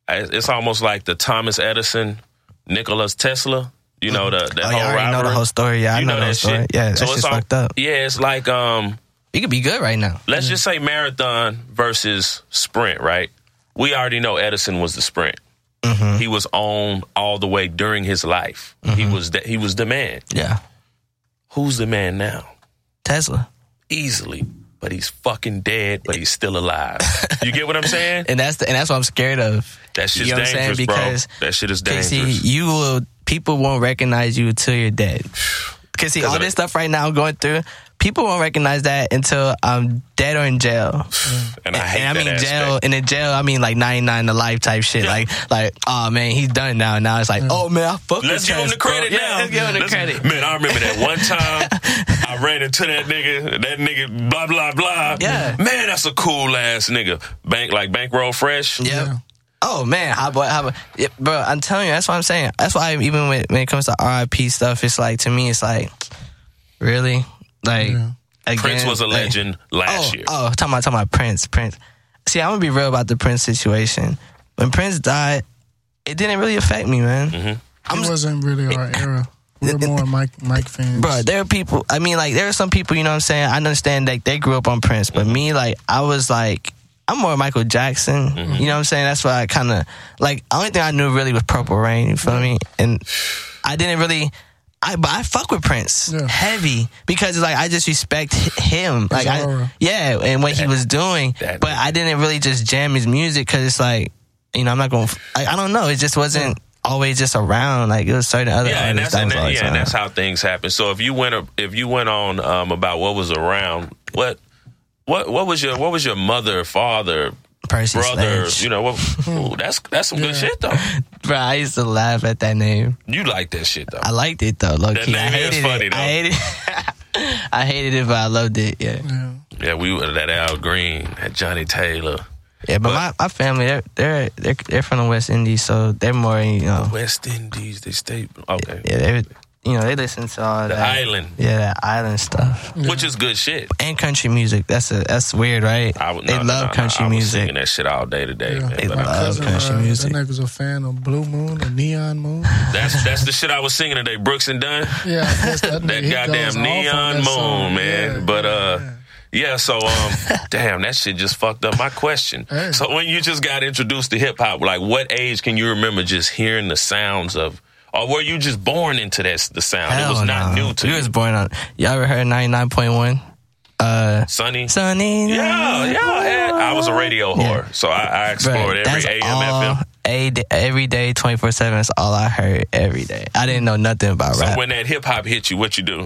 it's almost like the Thomas Edison, Nikola Tesla. You know the, the oh, whole. Yeah, I already know the whole story. Yeah, I you know, know that story. Shit. Yeah, so that shit's all, fucked up. Yeah, it's like um, it could be good right now. Let's yeah. just say marathon versus sprint. Right? We already know Edison was the sprint. Mm-hmm. He was on all the way during his life. Mm-hmm. He was the, he was the man. Yeah. Who's the man now? Tesla. Easily. But he's fucking dead, but he's still alive. You get what I'm saying? And that's the, and that's what I'm scared of. That shit's you know dangerous, because, bro. That shit is dangerous. See, you will, people won't recognize you until you're dead. Because see, Cause all this stuff right now I'm going through, people won't recognize that until I'm dead or in jail. And I hate and, and I mean that jail, aspect. And in jail, I mean like ninety-nine to life type shit. Yeah. Like, like, oh man, he's done now. Now it's like, mm. oh man, I fucked with Let's give him the credit bro. now. Yeah, let's give him the let's, credit. Man, I remember that one time I ran into that nigga, that nigga, blah, blah, blah. Yeah. Man, that's a cool ass nigga. Bank, like Bankroll Fresh. Yep. Yeah. Oh man, how about, how about yeah, bro, I'm telling you, that's what I'm saying. That's why even when, when it comes to R I P stuff, it's like, to me, it's like, really? Like yeah. again, Prince was a legend like, last oh, year. Oh, talking about talking about Prince, Prince. See, I'm gonna be real about the Prince situation. When Prince died, it didn't really affect me, man. Mm-hmm. It wasn't really our era. We were more Mike Mike fans. Bro, there are people. I mean, like there are some people. You know what I'm saying? I understand like they grew up on Prince, but mm-hmm. me, like I was like I'm more Michael Jackson. Mm-hmm. You know what I'm saying? That's why I kind of like. Only thing I knew really was Purple Rain. You feel mm-hmm. me? And I didn't really. I, but I fuck with Prince yeah. heavy because it's like I just respect him, like I, yeah, and what that, he was doing. But nigga. I didn't really just jam his music because it's like you know I'm not gonna. Like, I don't know. It just wasn't always just around. Like it was certain other yeah, artists. And that's, and that, yeah, around. And that's how things happen. So if you went up, if you went on um, about what was around, what what what was your what was your mother, father? Percy brother, Sledge. You know, what, ooh, that's that's some yeah. good shit though. Bro, I used to laugh at that name. You like that shit though. I liked it though. Low that key. Name I hated is funny it. though. I hated it. I hated it, but I loved it. Yeah. Yeah, yeah we were that Al Green, that Johnny Taylor. Yeah, but, but my, my family, they're, they're they're they're from the West Indies, so they're more you know West Indies. They stay okay. Yeah, they're you know they listen to all the that island. Yeah, that island stuff, yeah. which is good shit. And country music. That's a, that's weird, right? I would, they no, love no, country no, I music. I was singing that shit all day today. Yeah. They love country uh, music. That nigga's a fan of Blue Moon and Neon Moon. That's that's the shit I was singing today. Brooks and Dunn. Yeah, I guess that, that goddamn Neon that Moon, song, man. Yeah, but uh, yeah. yeah so um, damn, that shit just fucked up my question. Hey. So when you just got introduced to hip hop, like what age can you remember just hearing the sounds of? Or were you just born into this, the sound? Hell it was not no. new to you. You was born on... Y'all ever heard ninety-nine point one? Uh, Sunny? Sunny. Yeah, yeah. I was a radio whore, yeah. so I, I explored Bro, every A M, F M. A, every day, twenty-four seven, that's all I heard every day. I didn't know nothing about so rap. So when that hip-hop hit you, what you do?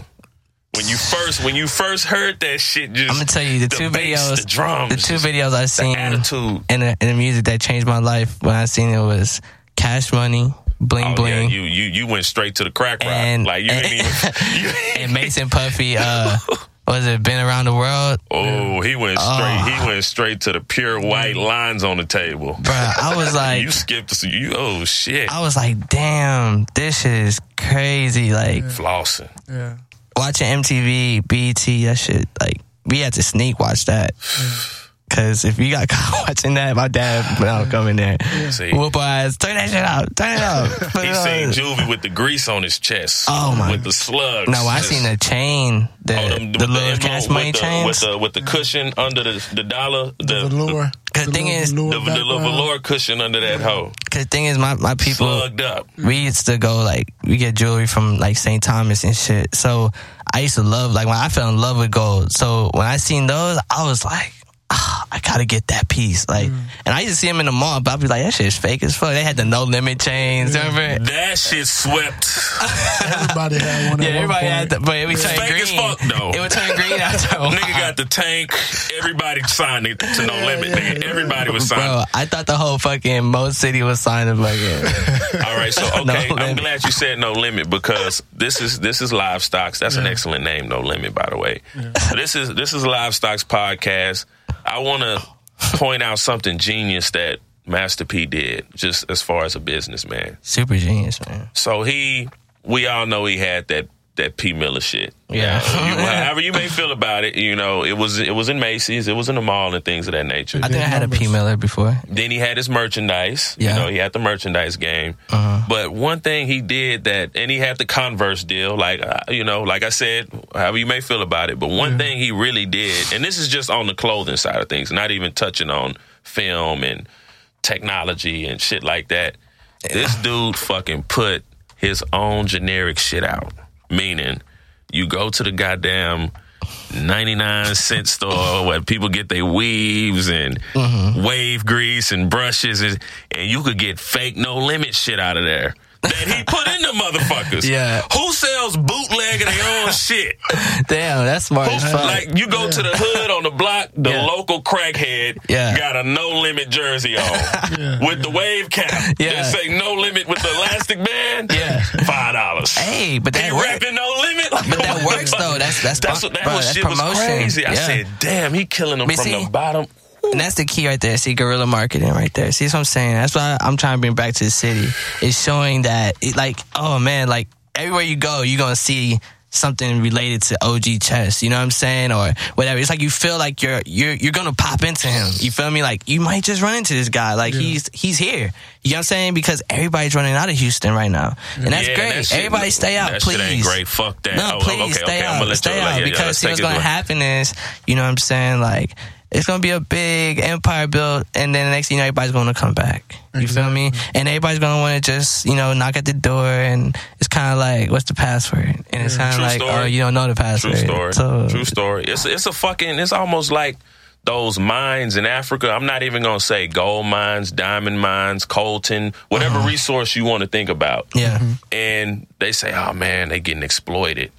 When you first when you first heard that shit, just I'm gonna tell you the, the two bass, videos, the drums, the two videos I seen, the attitude, and the, and the music that changed my life when I seen it was Cash Money. Bling oh, bling. Yeah, you you you went straight to the crack rock. And, like you and, didn't even. You and Mason Puffy, uh, was it Been Around the World? Oh, he went straight. Oh. He went straight to the pure white lines on the table. Bro, I was like, you skipped. You oh shit. I was like, damn, this is crazy. Like yeah. flossing. Yeah. Watching M T V, B E T, that shit. Like we had to sneak watch that. Yeah. Because if you got caught watching that, my dad would not come in there. Yeah. Whoop eyes. Turn that shit off. Turn it off. He seen Juvie with the grease on his chest. Oh, my. With the slugs. No, I seen the chain. The, oh, them, the, the little Cash Money chains. With the, with the cushion under the, the dollar. The, the velour. The, the thing is, the, the little velour cushion under that hoe. Because the thing is, my, my people. Slugged up. We used to go, like, we get jewelry from, like, Saint Thomas and shit. So I used to love, like, when I fell in love with gold. So when I seen those, I was like, I how to get that piece. Like, mm. and I used to see them in the mall, but I'd be like, that shit's fake as fuck. They had the No Limit chains. Yeah. Remember? That shit swept. Everybody had one. Yeah, everybody one had the, but it would turn green. Fake as fuck, though. It would turn green after a while. Nigga got the tank. Everybody signed it to No yeah, Limit, yeah, nigga. Yeah. Everybody was signed. Bro, I thought the whole fucking Mo City was signed up like it. All right, so, okay, no I'm limit. glad you said No Limit because this is this is Livestock's. That's yeah. an excellent name, No Limit, by the way. Yeah. This is this is Livestock's podcast. I want to point out something genius that Master P did, just as far as a businessman. Super genius, man. So he, we all know he had that that P. Miller shit. Yeah. You know, you, however you may feel about it, you know, it was it was in Macy's, it was in the mall and things of that nature. I think I had a P. Miller before. Then he had his merchandise. Yeah. You know, he had the merchandise game. Uh-huh. But one thing he did that, and he had the Converse deal, like, uh, you know, like I said, however you may feel about it, but one yeah. thing he really did, and this is just on the clothing side of things, not even touching on film and technology and shit like that. Yeah. This dude fucking put his own generic shit out. Meaning, you go to the goddamn ninety-nine cent store where people get their weaves and mm-hmm. wave grease and brushes, and, and you could get fake No Limit shit out of there that he put in the motherfuckers. Yeah. Who sells bootleg of their own shit? Damn, that's smart. Who, like, you go yeah. to the hood on the block, the yeah. local crackhead yeah. got a No Limit jersey on yeah. with the wave cap. Yeah. Just say No Limit with the elastic band. Yeah. Five dollars. Hey, but that works. Rapping No Limit. Like, but that works, though. That's, that's, that's what, that bro, whole that's shit promotion. was crazy. I yeah. said, damn, he killing them but from see, the bottom. And that's the key right there. See, guerrilla marketing right there. See what I'm saying? That's why I'm trying to bring back to the city. It's showing that, it, like, oh, man, like, everywhere you go, you're going to see something related to O G Chess, you know what I'm saying? Or whatever. It's like you feel like you're you're you're going to pop into him. You feel me? Like, you might just run into this guy. Like, yeah. he's he's here. You know what I'm saying? Because everybody's running out of Houston right now. And that's yeah, great. That shit, everybody stay out, that please. That shit ain't great. Fuck that. No, oh, please, okay, stay okay, out. I'm let stay out. Like, because see, what's going to happen is, you know what I'm saying? Like, it's going to be a big empire built, and then the next thing you know, everybody's going to come back. You exactly. feel me? And everybody's going to want to just, you know, knock at the door, and it's kind of like, what's the password? And yeah. it's kind of like, story. oh, you don't know the password. True story. So, True story. It's, it's a fucking, it's almost like those mines in Africa. I'm not even going to say gold mines, diamond mines, coltan, whatever uh-huh. resource you want to think about. Yeah. Mm-hmm. And they say, oh, man, they getting exploited.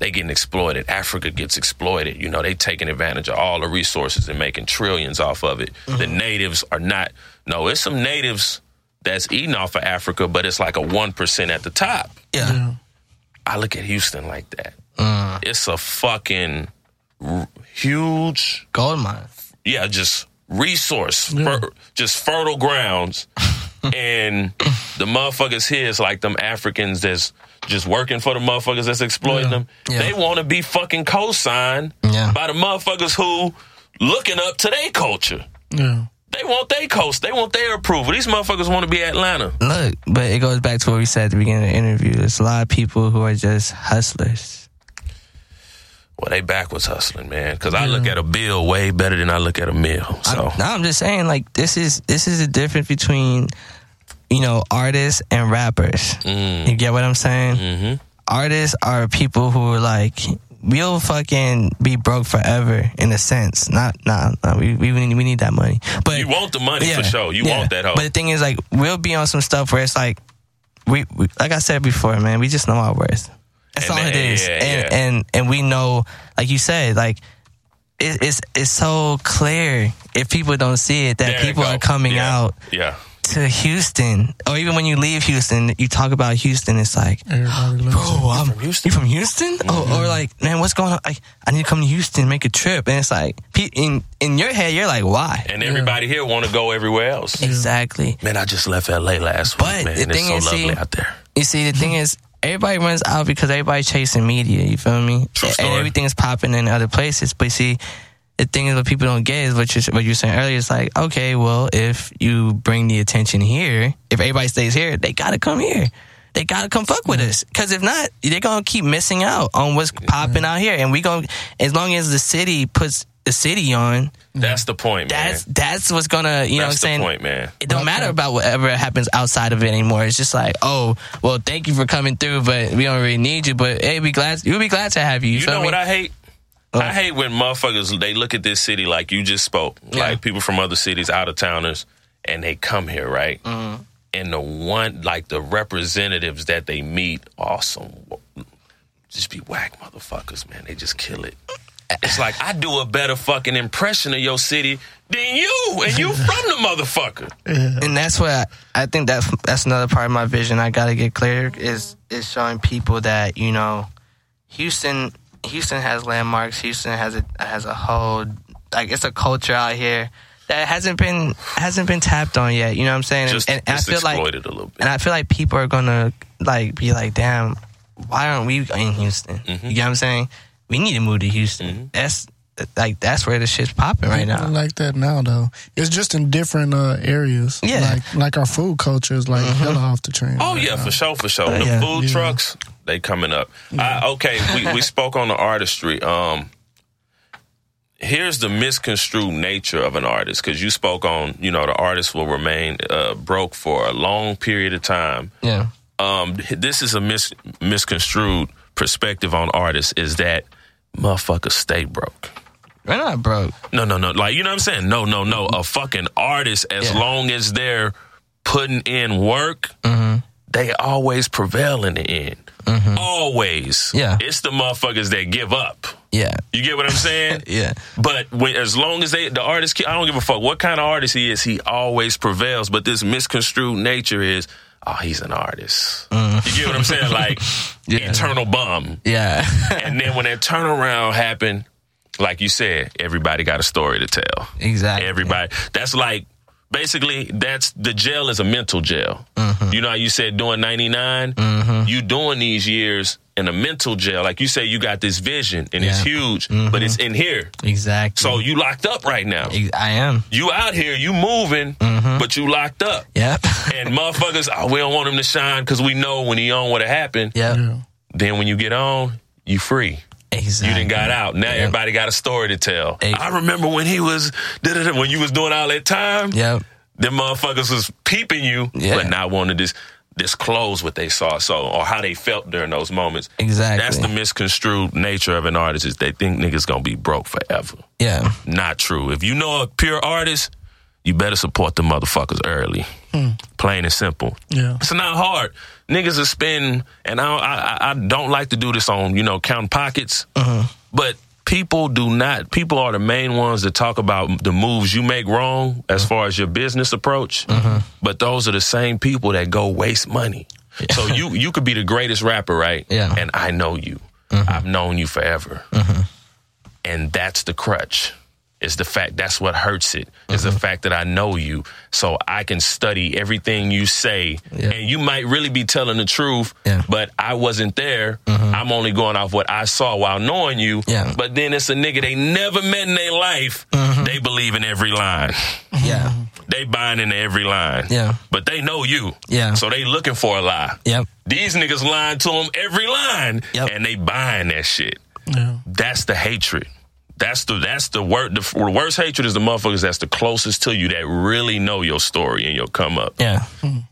They getting exploited. Africa gets exploited. You know, they taking advantage of all the resources and making trillions off of it. Mm-hmm. The natives are not. No, it's some natives that's eating off of Africa, but it's like a one percent at the top. Yeah. yeah. I look at Houston like that. Uh, it's a fucking r- huge. Gold mine. Yeah, just resource. Yeah. Fer- just fertile grounds. And the motherfuckers here is like them Africans that's just working for the motherfuckers that's exploiting yeah. them. Yeah. They want to be fucking co-signed yeah. by the motherfuckers who looking up to their culture. Yeah. They want their coast. They want their approval. These motherfuckers want to be Atlanta. Look, but it goes back to what we said at the beginning of the interview. There's a lot of people who are just hustlers. Well, they backwards hustling, man. Because yeah. I look at a bill way better than I look at a meal. So I, no, I'm just saying, like, this is this is the difference between, you know, artists and rappers. Mm. You get what I'm saying? Mm-hmm. Artists are people who are like, we'll fucking be broke forever in a sense. Not, nah, nah we, we, we need that money. But you want the money yeah, for sure. You yeah. want that hoe. But the thing is, like, we'll be on some stuff where it's like, we, we like I said before, man, we just know our worth. That's and all that, it is. Yeah, and, yeah. and and we know, like you said, like, it, it's, it's so clear if people don't see it that there people are coming yeah. out. Yeah. To Houston, or even when you leave Houston, you talk about Houston. It's like, bro, I'm from Houston. You from Houston? Mm-hmm. Oh, or like, man, what's going on? Like, I need to come to Houston, and make a trip, and it's like, in in your head, you're like, why? And everybody yeah. here want to go everywhere else. Exactly. Man, I just left L A last but week. Man, the thing it's so is, lovely see, out there. You see, the thing is, everybody runs out because everybody's chasing media. You feel me? True story. And everything's popping in other places, but see. The thing is, what people don't get is what you what you were saying earlier. It's like, okay, well, if you bring the attention here, if everybody stays here, they gotta come here. They gotta come fuck with us, because if not, they're gonna keep missing out on what's popping out here. And we gonna, as long as the city puts the city on. That's the point, man. That's that's what's gonna, you know what I'm saying? That's the point, man. It don't matter about whatever happens outside of it anymore. It's just like, oh, well, thank you for coming through, but we don't really need you. But hey, be glad, we'll be glad to have you. You know what I hate? Uh, I hate when motherfuckers, they look at this city like you just spoke, yeah. like people from other cities, out-of-towners, and they come here, right? Mm-hmm. And the one, like the representatives that they meet, awesome. Just be whack motherfuckers, man. They just kill it. It's like, I do a better fucking impression of your city than you, and you from the motherfucker. And that's what I, I think that's, that's another part of my vision I got to get clear is, is showing people that, you know, Houston... Houston has landmarks. Houston has a has a whole, like, it's a culture out here that hasn't been hasn't been tapped on yet. You know what I'm saying? Just, and, and just I feel like, a little bit. And I feel like people are gonna like be like, damn, why aren't we in Houston? Mm-hmm. You know what I'm saying? We need to move to Houston. Mm-hmm. That's like that's where the shit's popping right now. I like that now though. It's just in different uh, areas. Yeah, like like our food culture is like mm-hmm. hella off the train. Oh right yeah, now. for sure, for sure. Uh, the yeah. food yeah. trucks. They coming up. Yeah. I, okay, we, we spoke on the artistry. Um, here's the misconstrued nature of an artist, because you spoke on, you know, the artist will remain uh, broke for a long period of time. Yeah. Um, this is a mis- misconstrued perspective on artists, is that motherfuckers stay broke. They're not broke. No, no, no. Like, you know what I'm saying? No, no, no. A fucking artist, as yeah. long as they're putting in work, mm-hmm. they always prevail in the end. Mm-hmm. Always. Yeah. It's the motherfuckers that give up. Yeah. You get what I'm saying? yeah. But when, as long as they, the artist, I don't give a fuck what kind of artist he is, he always prevails. But this misconstrued nature is, oh, he's an artist. Mm. You get what I'm saying? Like, yeah. eternal bum. Yeah. And then when that turnaround happened, like you said, everybody got a story to tell. Exactly. Everybody. That's like, basically, that's the jail is a mental jail. Mm-hmm. You know how you said doing ninety-nine? Mm-hmm. You doing these years in a mental jail. Like you say, you got this vision and yeah. it's huge, mm-hmm. but it's in here. Exactly. So you locked up right now. I am. You out here, you moving, mm-hmm. but you locked up. Yep. And motherfuckers, oh, we don't want him to shine because we know when he on what'll happen. Yep. Yeah. Then when you get on, you free. Exactly. You done got out. Now yep. everybody got a story to tell. Exactly. I remember when he was, when you was doing all that time, yep. them motherfuckers was peeping you, yeah. but not wanting to dis- disclose what they saw so or how they felt during those moments. Exactly. That's the misconstrued nature of an artist, is they think niggas gonna be broke forever. Yeah. Not true. If you know a pure artist, you better support the motherfuckers early. Hmm. Plain and simple. Yeah. It's not hard. Niggas are spending, and I don't, I, I don't like to do this on, you know, counting pockets, uh-huh. but people do not, people are the main ones that talk about the moves you make wrong as far as your business approach, uh-huh. but those are the same people that go waste money. Yeah. So you, you could be the greatest rapper, right? Yeah. And I know you. Uh-huh. I've known you forever. Uh-huh. And that's the crutch. It's the fact, that's what hurts it. It's mm-hmm. the fact that I know you, so I can study everything you say. Yeah. And you might really be telling the truth, yeah. but I wasn't there. Mm-hmm. I'm only going off what I saw while knowing you. Yeah. But then it's a nigga they never met in their life. Mm-hmm. They believe in every line. Yeah. They buying into every line. Yeah. But they know you. Yeah. So they looking for a lie. Yep. These niggas lying to them every line, yep. and they buying that shit. Yeah. That's the hatred. That's the that's the, wor- the, the worst hatred is the motherfuckers that's the closest to you that really know your story and your come up. Yeah. Mm.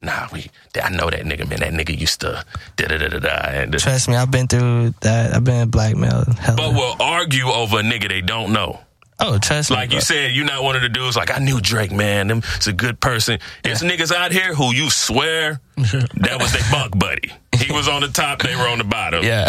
Nah, we I know that nigga, man. That nigga used to da da da da da. Trust me, I've been through that. I've been blackmailed. Hell but no. We'll argue over a nigga they don't know. Oh, trust like me. Like you said, you're not one of the dudes like, I knew Drake, man. Them is a good person. Yeah. It's niggas out here who you swear that was their bunk buddy. He was on the top, they were on the bottom. Yeah.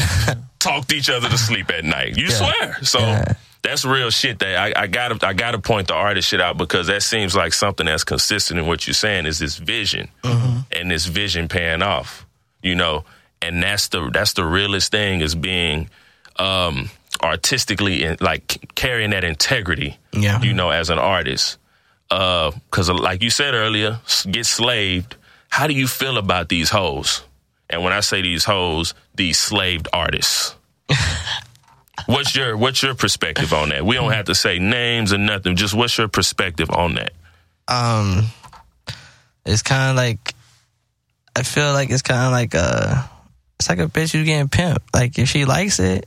Talked each other to sleep at night. You yeah. swear. So yeah. that's real shit that I, I gotta I gotta point the artist shit out, because that seems like something that's consistent in what you're saying is this vision. Mm-hmm. And this vision paying off. You know? And that's the that's the realest thing, is being um artistically and like carrying that integrity. Yeah. You know, as an artist. Uh, cause like you said earlier, get slaved. How do you feel about these hoes? And when I say these hoes, these slaved artists. what's your what's your perspective on that? We don't have to say names or nothing. Just what's your perspective on that? Um, it's kind of like, I feel like it's kind of like a, it's like a bitch who's getting pimped. Like if she likes it,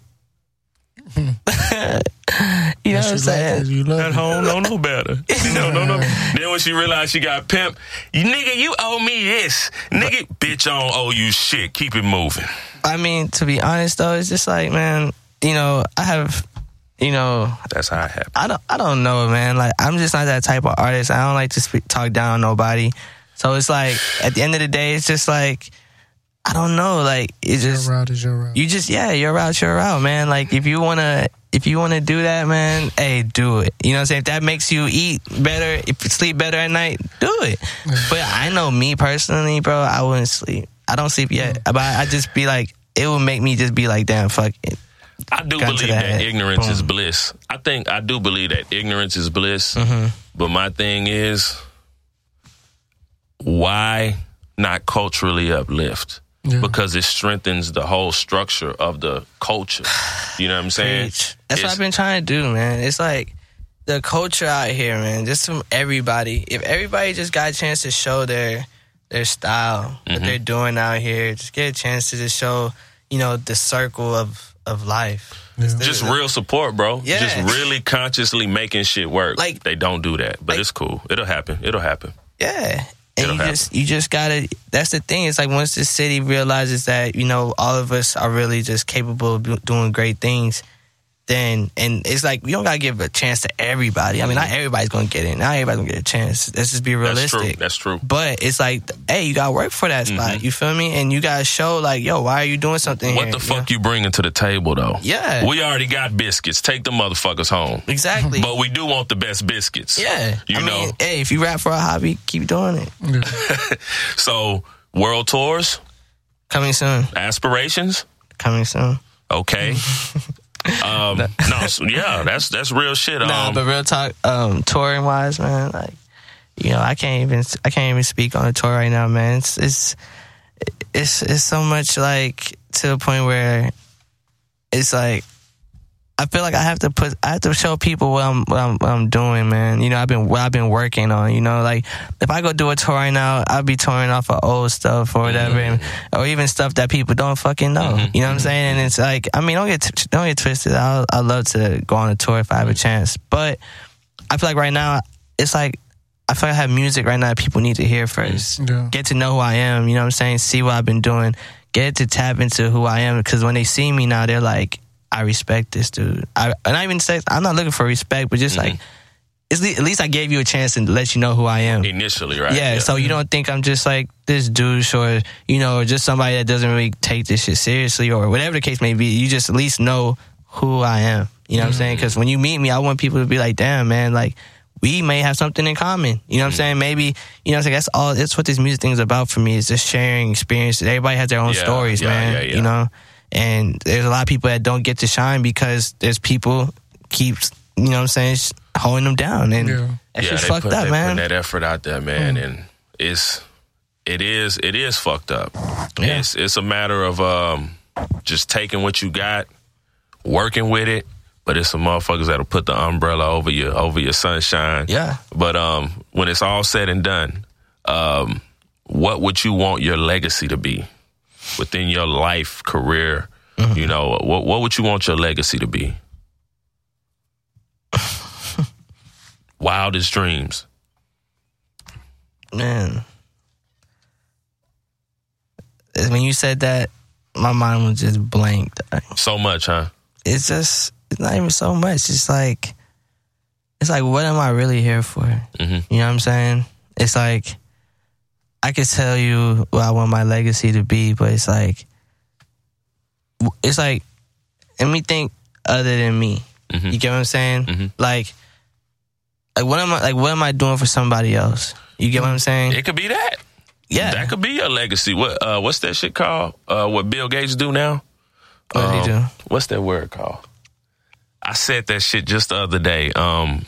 you know what I'm saying? At home, don't know better. You know, don't know. Then when she realized she got pimped, nigga, you owe me this. Nigga, bitch, I don't owe you shit. Keep it moving. I mean, to be honest, though, it's just like, man, you know, I have, you know. That's how it happened. I don't, I don't know, man. Like, I'm just not that type of artist. I don't like to speak, talk down on nobody. So it's like, at the end of the day, it's just like, I don't know. Like, it's just. Your route is your route. You just, yeah, your route's your route, man. Like, if you want to. If you want to do that, man, hey, do it. You know what I'm saying? If that makes you eat better, if you sleep better at night, do it. But I know me personally, bro, I wouldn't sleep. I don't sleep yet. But I just be like, it would make me just be like, damn, fuck it. I do believe that, that ignorance Boom. is bliss. I think I do believe that ignorance is bliss. Mm-hmm. But my thing is, why not culturally uplift? Yeah. Because it strengthens the whole structure of the culture. You know what I'm saying? Preach. That's it's, what I've been trying to do, man. It's like the culture out here, man, just from everybody. If everybody just got a chance to show their their style, mm-hmm. what they're doing out here, just get a chance to just show, you know, the circle of, of life. Yeah. Just real support, bro. Yeah. Just really consciously making shit work. Like, they don't do that, but like, it's cool. It'll happen. It'll happen. Yeah. And It'll you happen. just you just gotta. That's the thing. It's like once the city realizes that, you know, all of us are really just capable of doing great things, then and it's like we don't gotta give a chance to everybody. I mean, not everybody's gonna get in. Not everybody's gonna get a chance. Let's just be realistic. That's true. That's true. But it's like, hey, you gotta work for that spot. Mm-hmm. You feel me? And you gotta show like, yo, why are you doing something? What here? the fuck yeah. you bringing to the table though? Yeah, we already got biscuits. Take the motherfuckers home. Exactly. But we do want the best biscuits. Yeah, you I know. Mean, hey, if you rap for a hobby, keep doing it. Yeah. So, world tours coming soon. Aspirations coming soon. Okay. Um, no, so, yeah, that's that's real shit. Um, nah, but real talk, um, touring wise, man, like, you know, I can't even I can't even speak on a tour right now, man. It's it's it's, it's so much like to a point where it's like I feel like I have to put I have to show people what I'm what I'm, what I'm doing, man. You know, I've been what I've been working on. You know, like if I go do a tour right now, I'll be touring off of old stuff or whatever, mm-hmm. and, or even stuff that people don't fucking know. Mm-hmm. You know what I'm saying? And it's like, I mean, don't get t- don't get twisted. I I love to go on a tour if I have a chance, but I feel like right now it's like I feel like I have music right now that people need to hear first. Yeah. Get to know who I am. You know what I'm saying? See what I've been doing. Get to tap into who I am, because when they see me now, they're like, I respect this dude. I, and I even say, I'm not looking for respect, but just mm-hmm. like, it's le- at least I gave you a chance to let you know who I am. Initially, right? Yeah, yeah. So you don't think I'm just like this douche or, you know, just somebody that doesn't really take this shit seriously or whatever the case may be. You just at least know who I am. You know mm-hmm. what I'm saying? Because when you meet me, I want people to be like, damn, man, like, we may have something in common. You know what I'm saying? Maybe, you know what I'm saying? That's all, that's what this music thing's about for me, is just sharing experiences. Everybody has their own yeah, stories, yeah, man. Yeah, yeah. You know? And there's a lot of people that don't get to shine because there's people keep, you know what I'm saying, holding them down. And yeah. that yeah, shit's fucked put, up, they man. They put that effort out there, man. Mm. And it's, it is, it is fucked up. Yeah. It's, it's a matter of um, just taking what you got, working with it. But it's some motherfuckers that'll put the umbrella over your, over your sunshine. Yeah. But um, when it's all said and done, um, what would you want your legacy to be? Within your life, career, mm-hmm. you know, what what would you want your legacy to be? Wildest dreams. Man. When you said that, my mind was just blanked. So much, huh? It's just, it's not even so much. It's like, it's like, what am I really here for? Mm-hmm. You know what I'm saying? It's like, I could tell you what I want my legacy to be, but it's like, it's like, let me think other than me. Mm-hmm. You get what I'm saying? Mm-hmm. Like, like what am I? Like what am I doing for somebody else? You get what I'm saying? It could be that. Yeah, that could be your legacy. What? Uh, what's that shit called? Uh, what Bill Gates do now? What um, do he do? What's that word called? I said that shit just the other day. Um,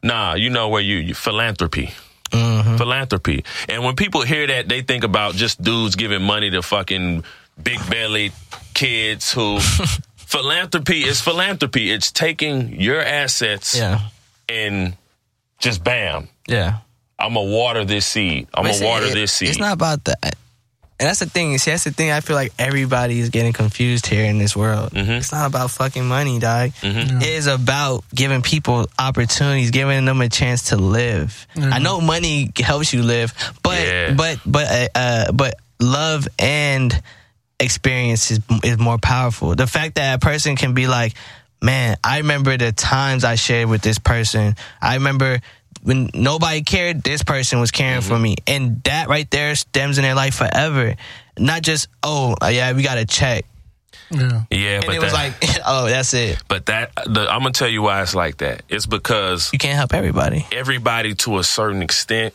nah, you know where you, you philanthropy. Mm-hmm. Philanthropy. And when people hear that, they think about just dudes giving money to fucking big-bellied kids who... Philanthropy is philanthropy. It's taking your assets yeah. and just bam. Yeah. I'm going to water this seed. I'm going to water it, this seed. It's not about that. And that's the thing. See, that's the thing. I feel like everybody is getting confused here in this world. Mm-hmm. It's not about fucking money, dog. Mm-hmm. It is about giving people opportunities, giving them a chance to live. Mm-hmm. I know money helps you live, but yeah. but but uh, uh, but love and experience is, is more powerful. The fact that a person can be like, man, I remember the times I shared with this person. I remember when nobody cared, this person was caring mm-hmm. for me. And that right there stems in their life forever. Not just, oh, yeah, we got to check. Yeah, yeah, and but it was that, like, oh, that's it. But that, the, I'm gonna tell you why it's like that. It's because you can't help everybody. Everybody to a certain extent,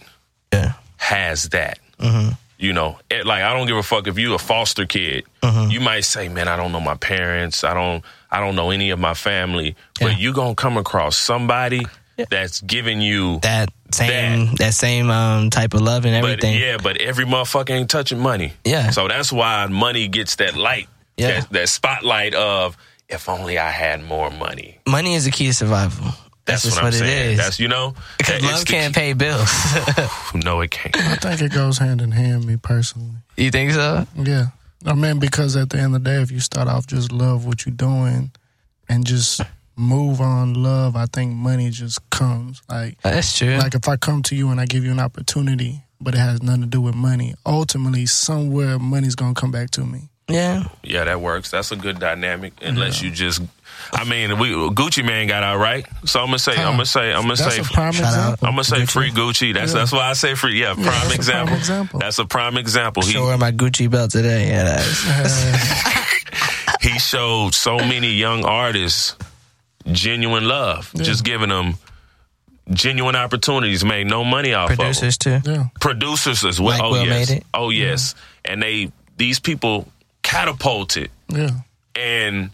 yeah, has that. Mm-hmm. You know, it, like I don't give a fuck if you a foster kid. Mm-hmm. You might say, man, I don't know my parents. I don't, I don't know any of my family. Yeah. But you gonna come across somebody yeah. that's giving you that same that, that same um, type of love and everything. But, yeah, but every motherfucker ain't touching money. Yeah, so that's why money gets that light. Yeah. That, that spotlight of, if only I had more money. Money is the key to survival. That's, That's what, what I'm saying. It is. That's, you know, because love can't key. pay bills. No, it can't. I think it goes hand in hand, me personally. You think so? Yeah. I mean, because at the end of the day, if you start off just love what you're doing and just move on love, I think money just comes. Like That's true. Like if I come to you and I give you an opportunity, but it has nothing to do with money, ultimately, somewhere money's going to come back to me. Yeah. Yeah, that works. That's a good dynamic. Unless yeah. you just, I mean, we Gucci Man got out, right? So I'm gonna say, I'm gonna say, I'm gonna that's say, I'm gonna say Gucci. Free Gucci. That's yeah. that's why I say free. Yeah, prime, yeah, that's example. prime example. That's a prime example. He wore my Gucci belt today. Yeah, that is. He showed so many young artists genuine love, yeah. just giving them genuine opportunities. Made no money off producers of them. Too. Yeah. Producers as well. Like oh, Will yes. made it. oh yes, oh yeah. yes, and they these people. Catapulted, yeah, and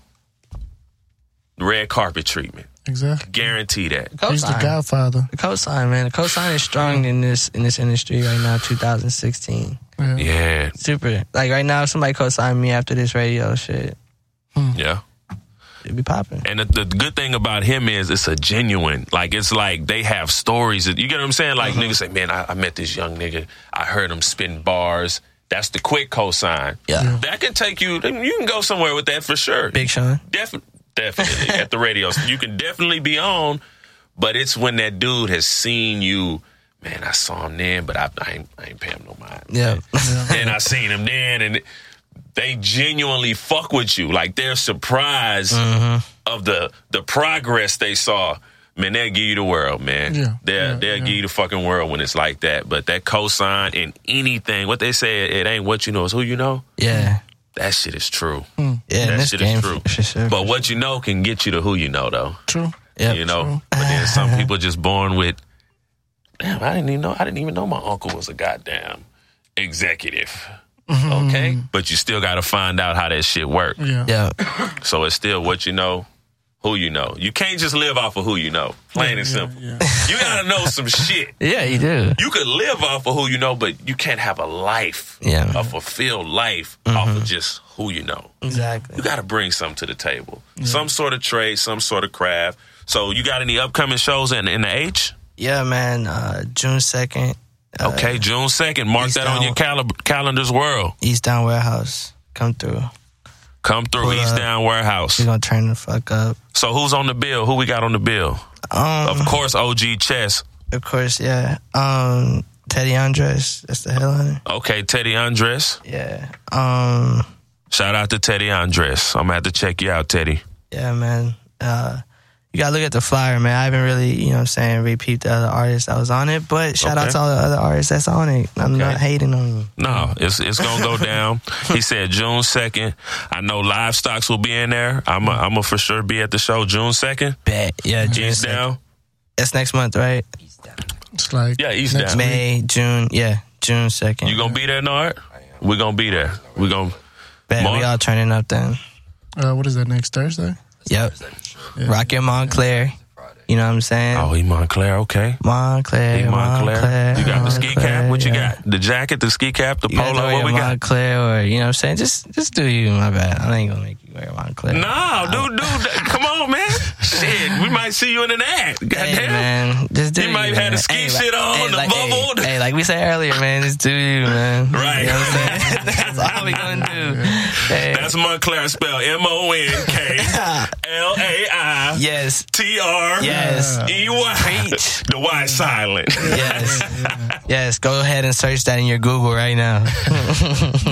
red carpet treatment. Exactly, guarantee that. The He's the Godfather. The cosign, man. The cosign is strong in this in this industry right now. twenty sixteen. Yeah, yeah. Super. Like right now, if somebody cosigned me after this radio shit. Hmm. Yeah, it'd be popping. And the, the good thing about him is it's a genuine. Like it's like they have stories. That, you get what I'm saying? Like mm-hmm. niggas say, man, I, I met this young nigga. I heard him spin bars. That's the quick cosign. Yeah. That can take you, you can go somewhere with that for sure. Big Sean. Def, definitely. At the radio. You can definitely be on, but it's when that dude has seen you, man, I saw him then, but I, I, ain't, I ain't pay him no mind. Yeah. And I seen him then, and they genuinely fuck with you. Like, they're surprised mm-hmm. of the the progress they saw. Man, they'll give you the world, man. Yeah, they'll yeah, they'll yeah. give you the fucking world when it's like that. But that cosign in anything, what they say, it ain't what you know, it's who you know. Yeah. That shit is true. Mm. Yeah, that shit is true. For sure, but for what sure. you know can get you to who you know, though. True. Yeah. You know? True. But then some people just born with, damn, I didn't even know, I didn't even know my uncle was a goddamn executive. Mm-hmm. Okay? But you still got to find out how that shit works. Yeah. yeah. So it's still what you know. Who you know. You can't just live off of who you know. Plain yeah, and simple. Yeah, yeah. You gotta know some shit. Yeah, you do. You could live off of who you know, but you can't have a life, yeah. a fulfilled life mm-hmm. off of just who you know. Exactly. You gotta bring something to the table. Yeah. Some sort of trade, some sort of craft. So you got any upcoming shows in, in the H? Yeah, man. Uh, June second. Uh, okay, June second. Mark East that Down, on your cal- calendar's world. East Down Warehouse. Come through. Come through Pull East up. Down Warehouse. We're going to turn the fuck up. So who's on the bill? Who we got on the bill? Um, of course, O G Chess. Of course, yeah. Um, Teddy Andres. That's the headliner. Okay, Teddy Andres. Yeah. Um, Shout out to Teddy Andres. I'm going to have to check you out, Teddy. Yeah, man. Uh, you got to look at the flyer, man. I haven't really, you know what I'm saying, repeat the other artists that was on it. But shout okay. out to all the other artists that's on it. I'm okay. not hating on you. No, it's it's going to go down. He said June second. I know Livestocks will be in there. I'm going I'm to for sure be at the show June second. Bet. Yeah, June East down. That's next month, right? East down. It's like yeah, East down. May, June. Yeah, June second. You going to be there, Nard? We're going to be there. We're going to. Bet. Mark? We all turning up then. Uh, what is that, next Thursday? Yep. Yeah. Rocky Montclair. You know what I'm saying? Oh, he Montclair, okay. Montclair. He Montclair. Montclair. You got Montclair, the ski cap? What you yeah. got? The jacket, the ski cap, the you polo, what we Montclair got? Montclair or, you know what I'm saying? Just just do you, my bad. I ain't gonna make you wear Montclair. No, no. dude, dude. Come on, man. Shit, we might see you in an ad. Goddamn. Hey, man. Just do you. You might have the ski hey, shit on, hey, the like, bubble. Hey, hey, like we said earlier, man, just do you, man. Right. You know what I'm saying? That's all we gonna do. Hey. That's Montclair spelled M O N K L A I Yes. T R Yes. E Y Preach. The Y silent. Yes. Yes. Go ahead and search that in your Google right now.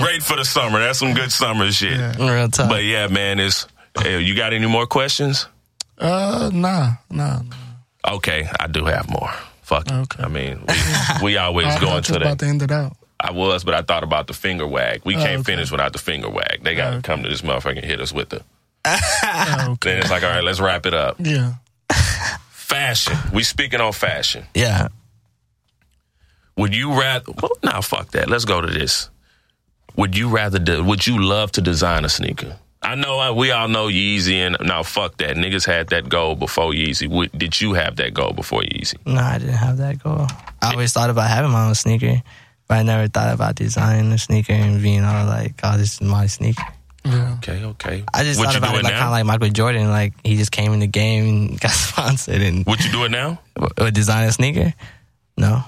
Great for the summer. That's some good summer shit. Yeah. Real talk. But yeah, man, it's, you got any more questions? Uh, nah, nah, nah. Okay, I do have more. Fuck it. Okay. I mean, we, we always I go into that. About to end it out. I was, but I thought about the finger wag. We oh, can't okay. finish without the finger wag. They got to okay. come to this motherfucker and hit us with the... oh, okay. Then it's like, all right, let's wrap it up. Yeah. Fashion. We speaking on fashion. Yeah. Would you rather... Well, nah, fuck that. Let's go to this. Would you rather... De- would you love to design a sneaker? I know we all know Yeezy and now fuck that. Niggas had that goal before Yeezy. What, did you have that goal before Yeezy? No, I didn't have that goal. I always thought about having my own sneaker, but I never thought about designing a sneaker and being all like, oh, this is my sneaker. Yeah. Okay, okay. I just what thought about it like, kind of like Michael Jordan. Like, he just came in the game and got sponsored. And would you do it now? Would design a sneaker? No.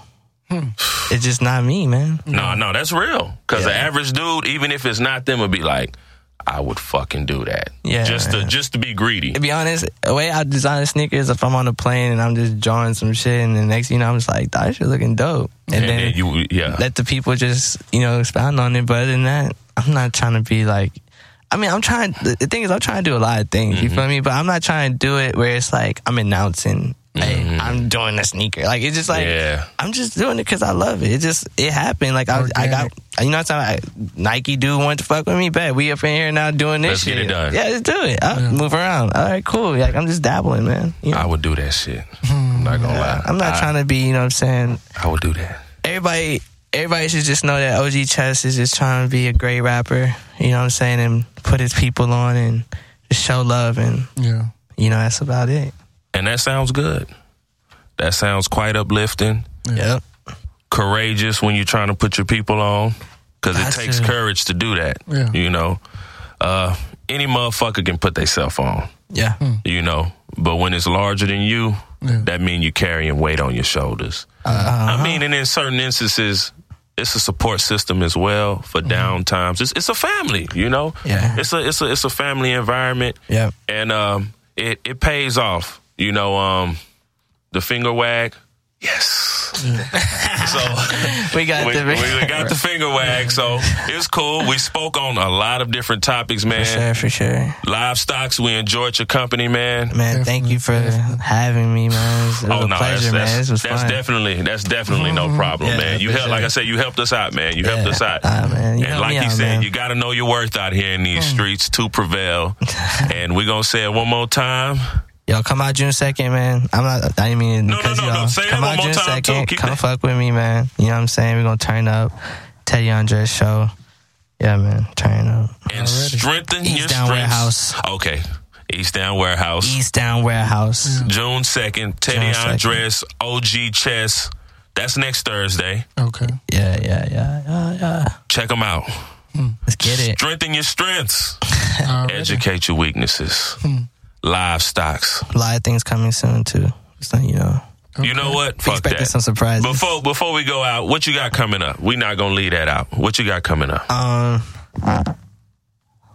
Hmm. It's just not me, man. No, no, that's real. Because yeah. the average dude, even if it's not them, would be like, I would fucking do that. Yeah. Just to, just to be greedy. To be honest, the way I design a sneaker is if I'm on a plane and I'm just drawing some shit and the next thing you know, I'm just like, that shit looking dope. And, and then, then you, yeah. let the people just, you know, expound on it. But other than that, I'm not trying to be like, I mean, I'm trying, the thing is, I'm trying to do a lot of things, mm-hmm. you feel me? But I'm not trying to do it where it's like, I'm announcing, hey, mm-hmm. I'm doing a sneaker. Like, it's just like, yeah. I'm just doing it because I love it. It just, it happened. Like, I, I got, you know what I'm saying? Nike dude wanted to fuck with me, bet. We up in here now doing this Let's shit. Let's get it done. Yeah, let's do it. I'll yeah. move around. All right, cool. Like, I'm just dabbling, man. You know? I would do that shit. I'm not going to yeah. lie. I'm not I, trying to be, you know what I'm saying? I would do that. Everybody, everybody should just know that O G Chess is just trying to be a great rapper, you know what I'm saying, and put his people on and just show love. And, yeah. you know, that's about it. And that sounds good. That sounds quite uplifting. Yep. Courageous when you're trying to put your people on. Because it takes true. courage to do that. Yeah. You know? Uh, any motherfucker can put themselves on. Yeah. Hmm. You know? But when it's larger than you, yeah. that means you're carrying weight on your shoulders. Uh-huh. I mean, and in certain instances, it's a support system as well for mm-hmm. down times. It's, it's a family, you know? Yeah. It's a, it's a, it's a family environment. Yeah. And um, it, it pays off. You know, um, the finger wag. Yes. so we got we, the we got the finger wag. So it's cool. We spoke on a lot of different topics, man. For sure, for sure. Livestocks. We enjoyed your company, man. Man, thank you for having me, man. It was oh a no, pleasure, that's, man. This was that's fun. definitely that's definitely mm-hmm. no problem, yeah, man. You helped, sure. like I said, you helped us out, man. You yeah. helped us out, uh, man. You and like he out, said, man. You got to know your worth out here in these mm. streets to prevail. And we're gonna say it one more time. Yo, come out June second, man. I'm not, I didn't mean no, because, no, no, y'all, no. come out June second, come that. fuck with me, man. You know what I'm saying? We're going to turn up. Teddy Andres show. Yeah, man, turn up. And Already. strengthen East your Down Warehouse. Okay. East Down Warehouse. East Down Warehouse. Yeah. June second, Teddy June second. Andres, O G Chess. That's next Thursday. Okay. Yeah, yeah, yeah, yeah, yeah. Check them out. Hmm. Let's get it. Strengthen your strengths. Educate your weaknesses. Hmm. Live stocks. A lot of things coming soon, too. So, you know. Okay. You know what? Fuck expecting that. Some surprises. Before, before we go out, what you got coming up? We're not going to leave that out. What you got coming up? Um,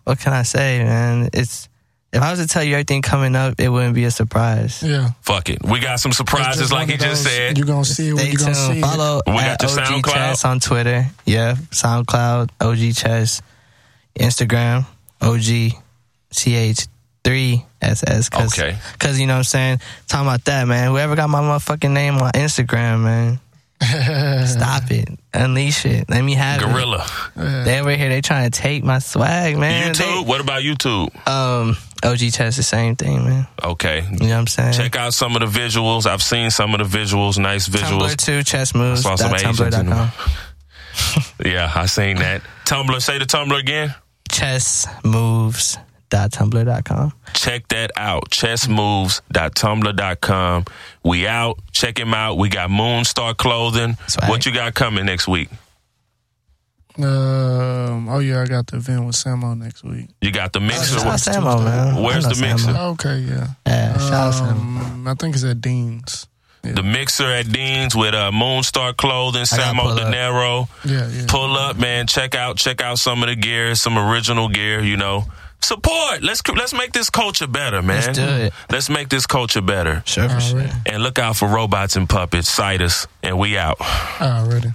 What can I say, man? It's If I was to tell you everything coming up, it wouldn't be a surprise. Yeah. Fuck it. We got some surprises, like he just said. You're going to see it when you're going to see it. Follow we got your O G Chess on Twitter. Yeah. SoundCloud, O G Chess. Instagram, O G C H. Three S S, cause, okay. cause you know what I'm saying. Talking about that, man. Whoever got my motherfucking name on Instagram, man, stop it, unleash it. Let me have Gorilla. it. Gorilla. They over here, they trying to take my swag, man. YouTube. They, what about YouTube? Um, O G Chess, the same thing, man. Okay, you know what I'm saying. Check out some of the visuals. I've seen some of the visuals. Nice visuals. Tumblr too. Chess moves. I saw some Asians in them. Yeah, I seen that. Tumblr. Say the Tumblr again. Chess moves. dot tumblr dot com Check that out. chess moves dot tumblr dot com We out. Check him out. We got Moonstar Clothing. Swag. What you got coming next week? Um. Oh yeah, I got the event with Samo next week. You got the mixer. Oh, with Samo, man. Where's the mixer? Samo. Okay, yeah. Yeah. Shout um, out Samo. I think it's at Dean's. Yeah. The mixer at Dean's with uh, Moonstar Clothing, Samo De Niro. Yeah, yeah. Pull up, man. Check out, check out some of the gear, some original gear. You know, support. Let's let's make this culture better, man. Let's do it. Let's make this culture better. Sure, for sure. And look out for Robots and Puppets. Cite us, and we out. Already.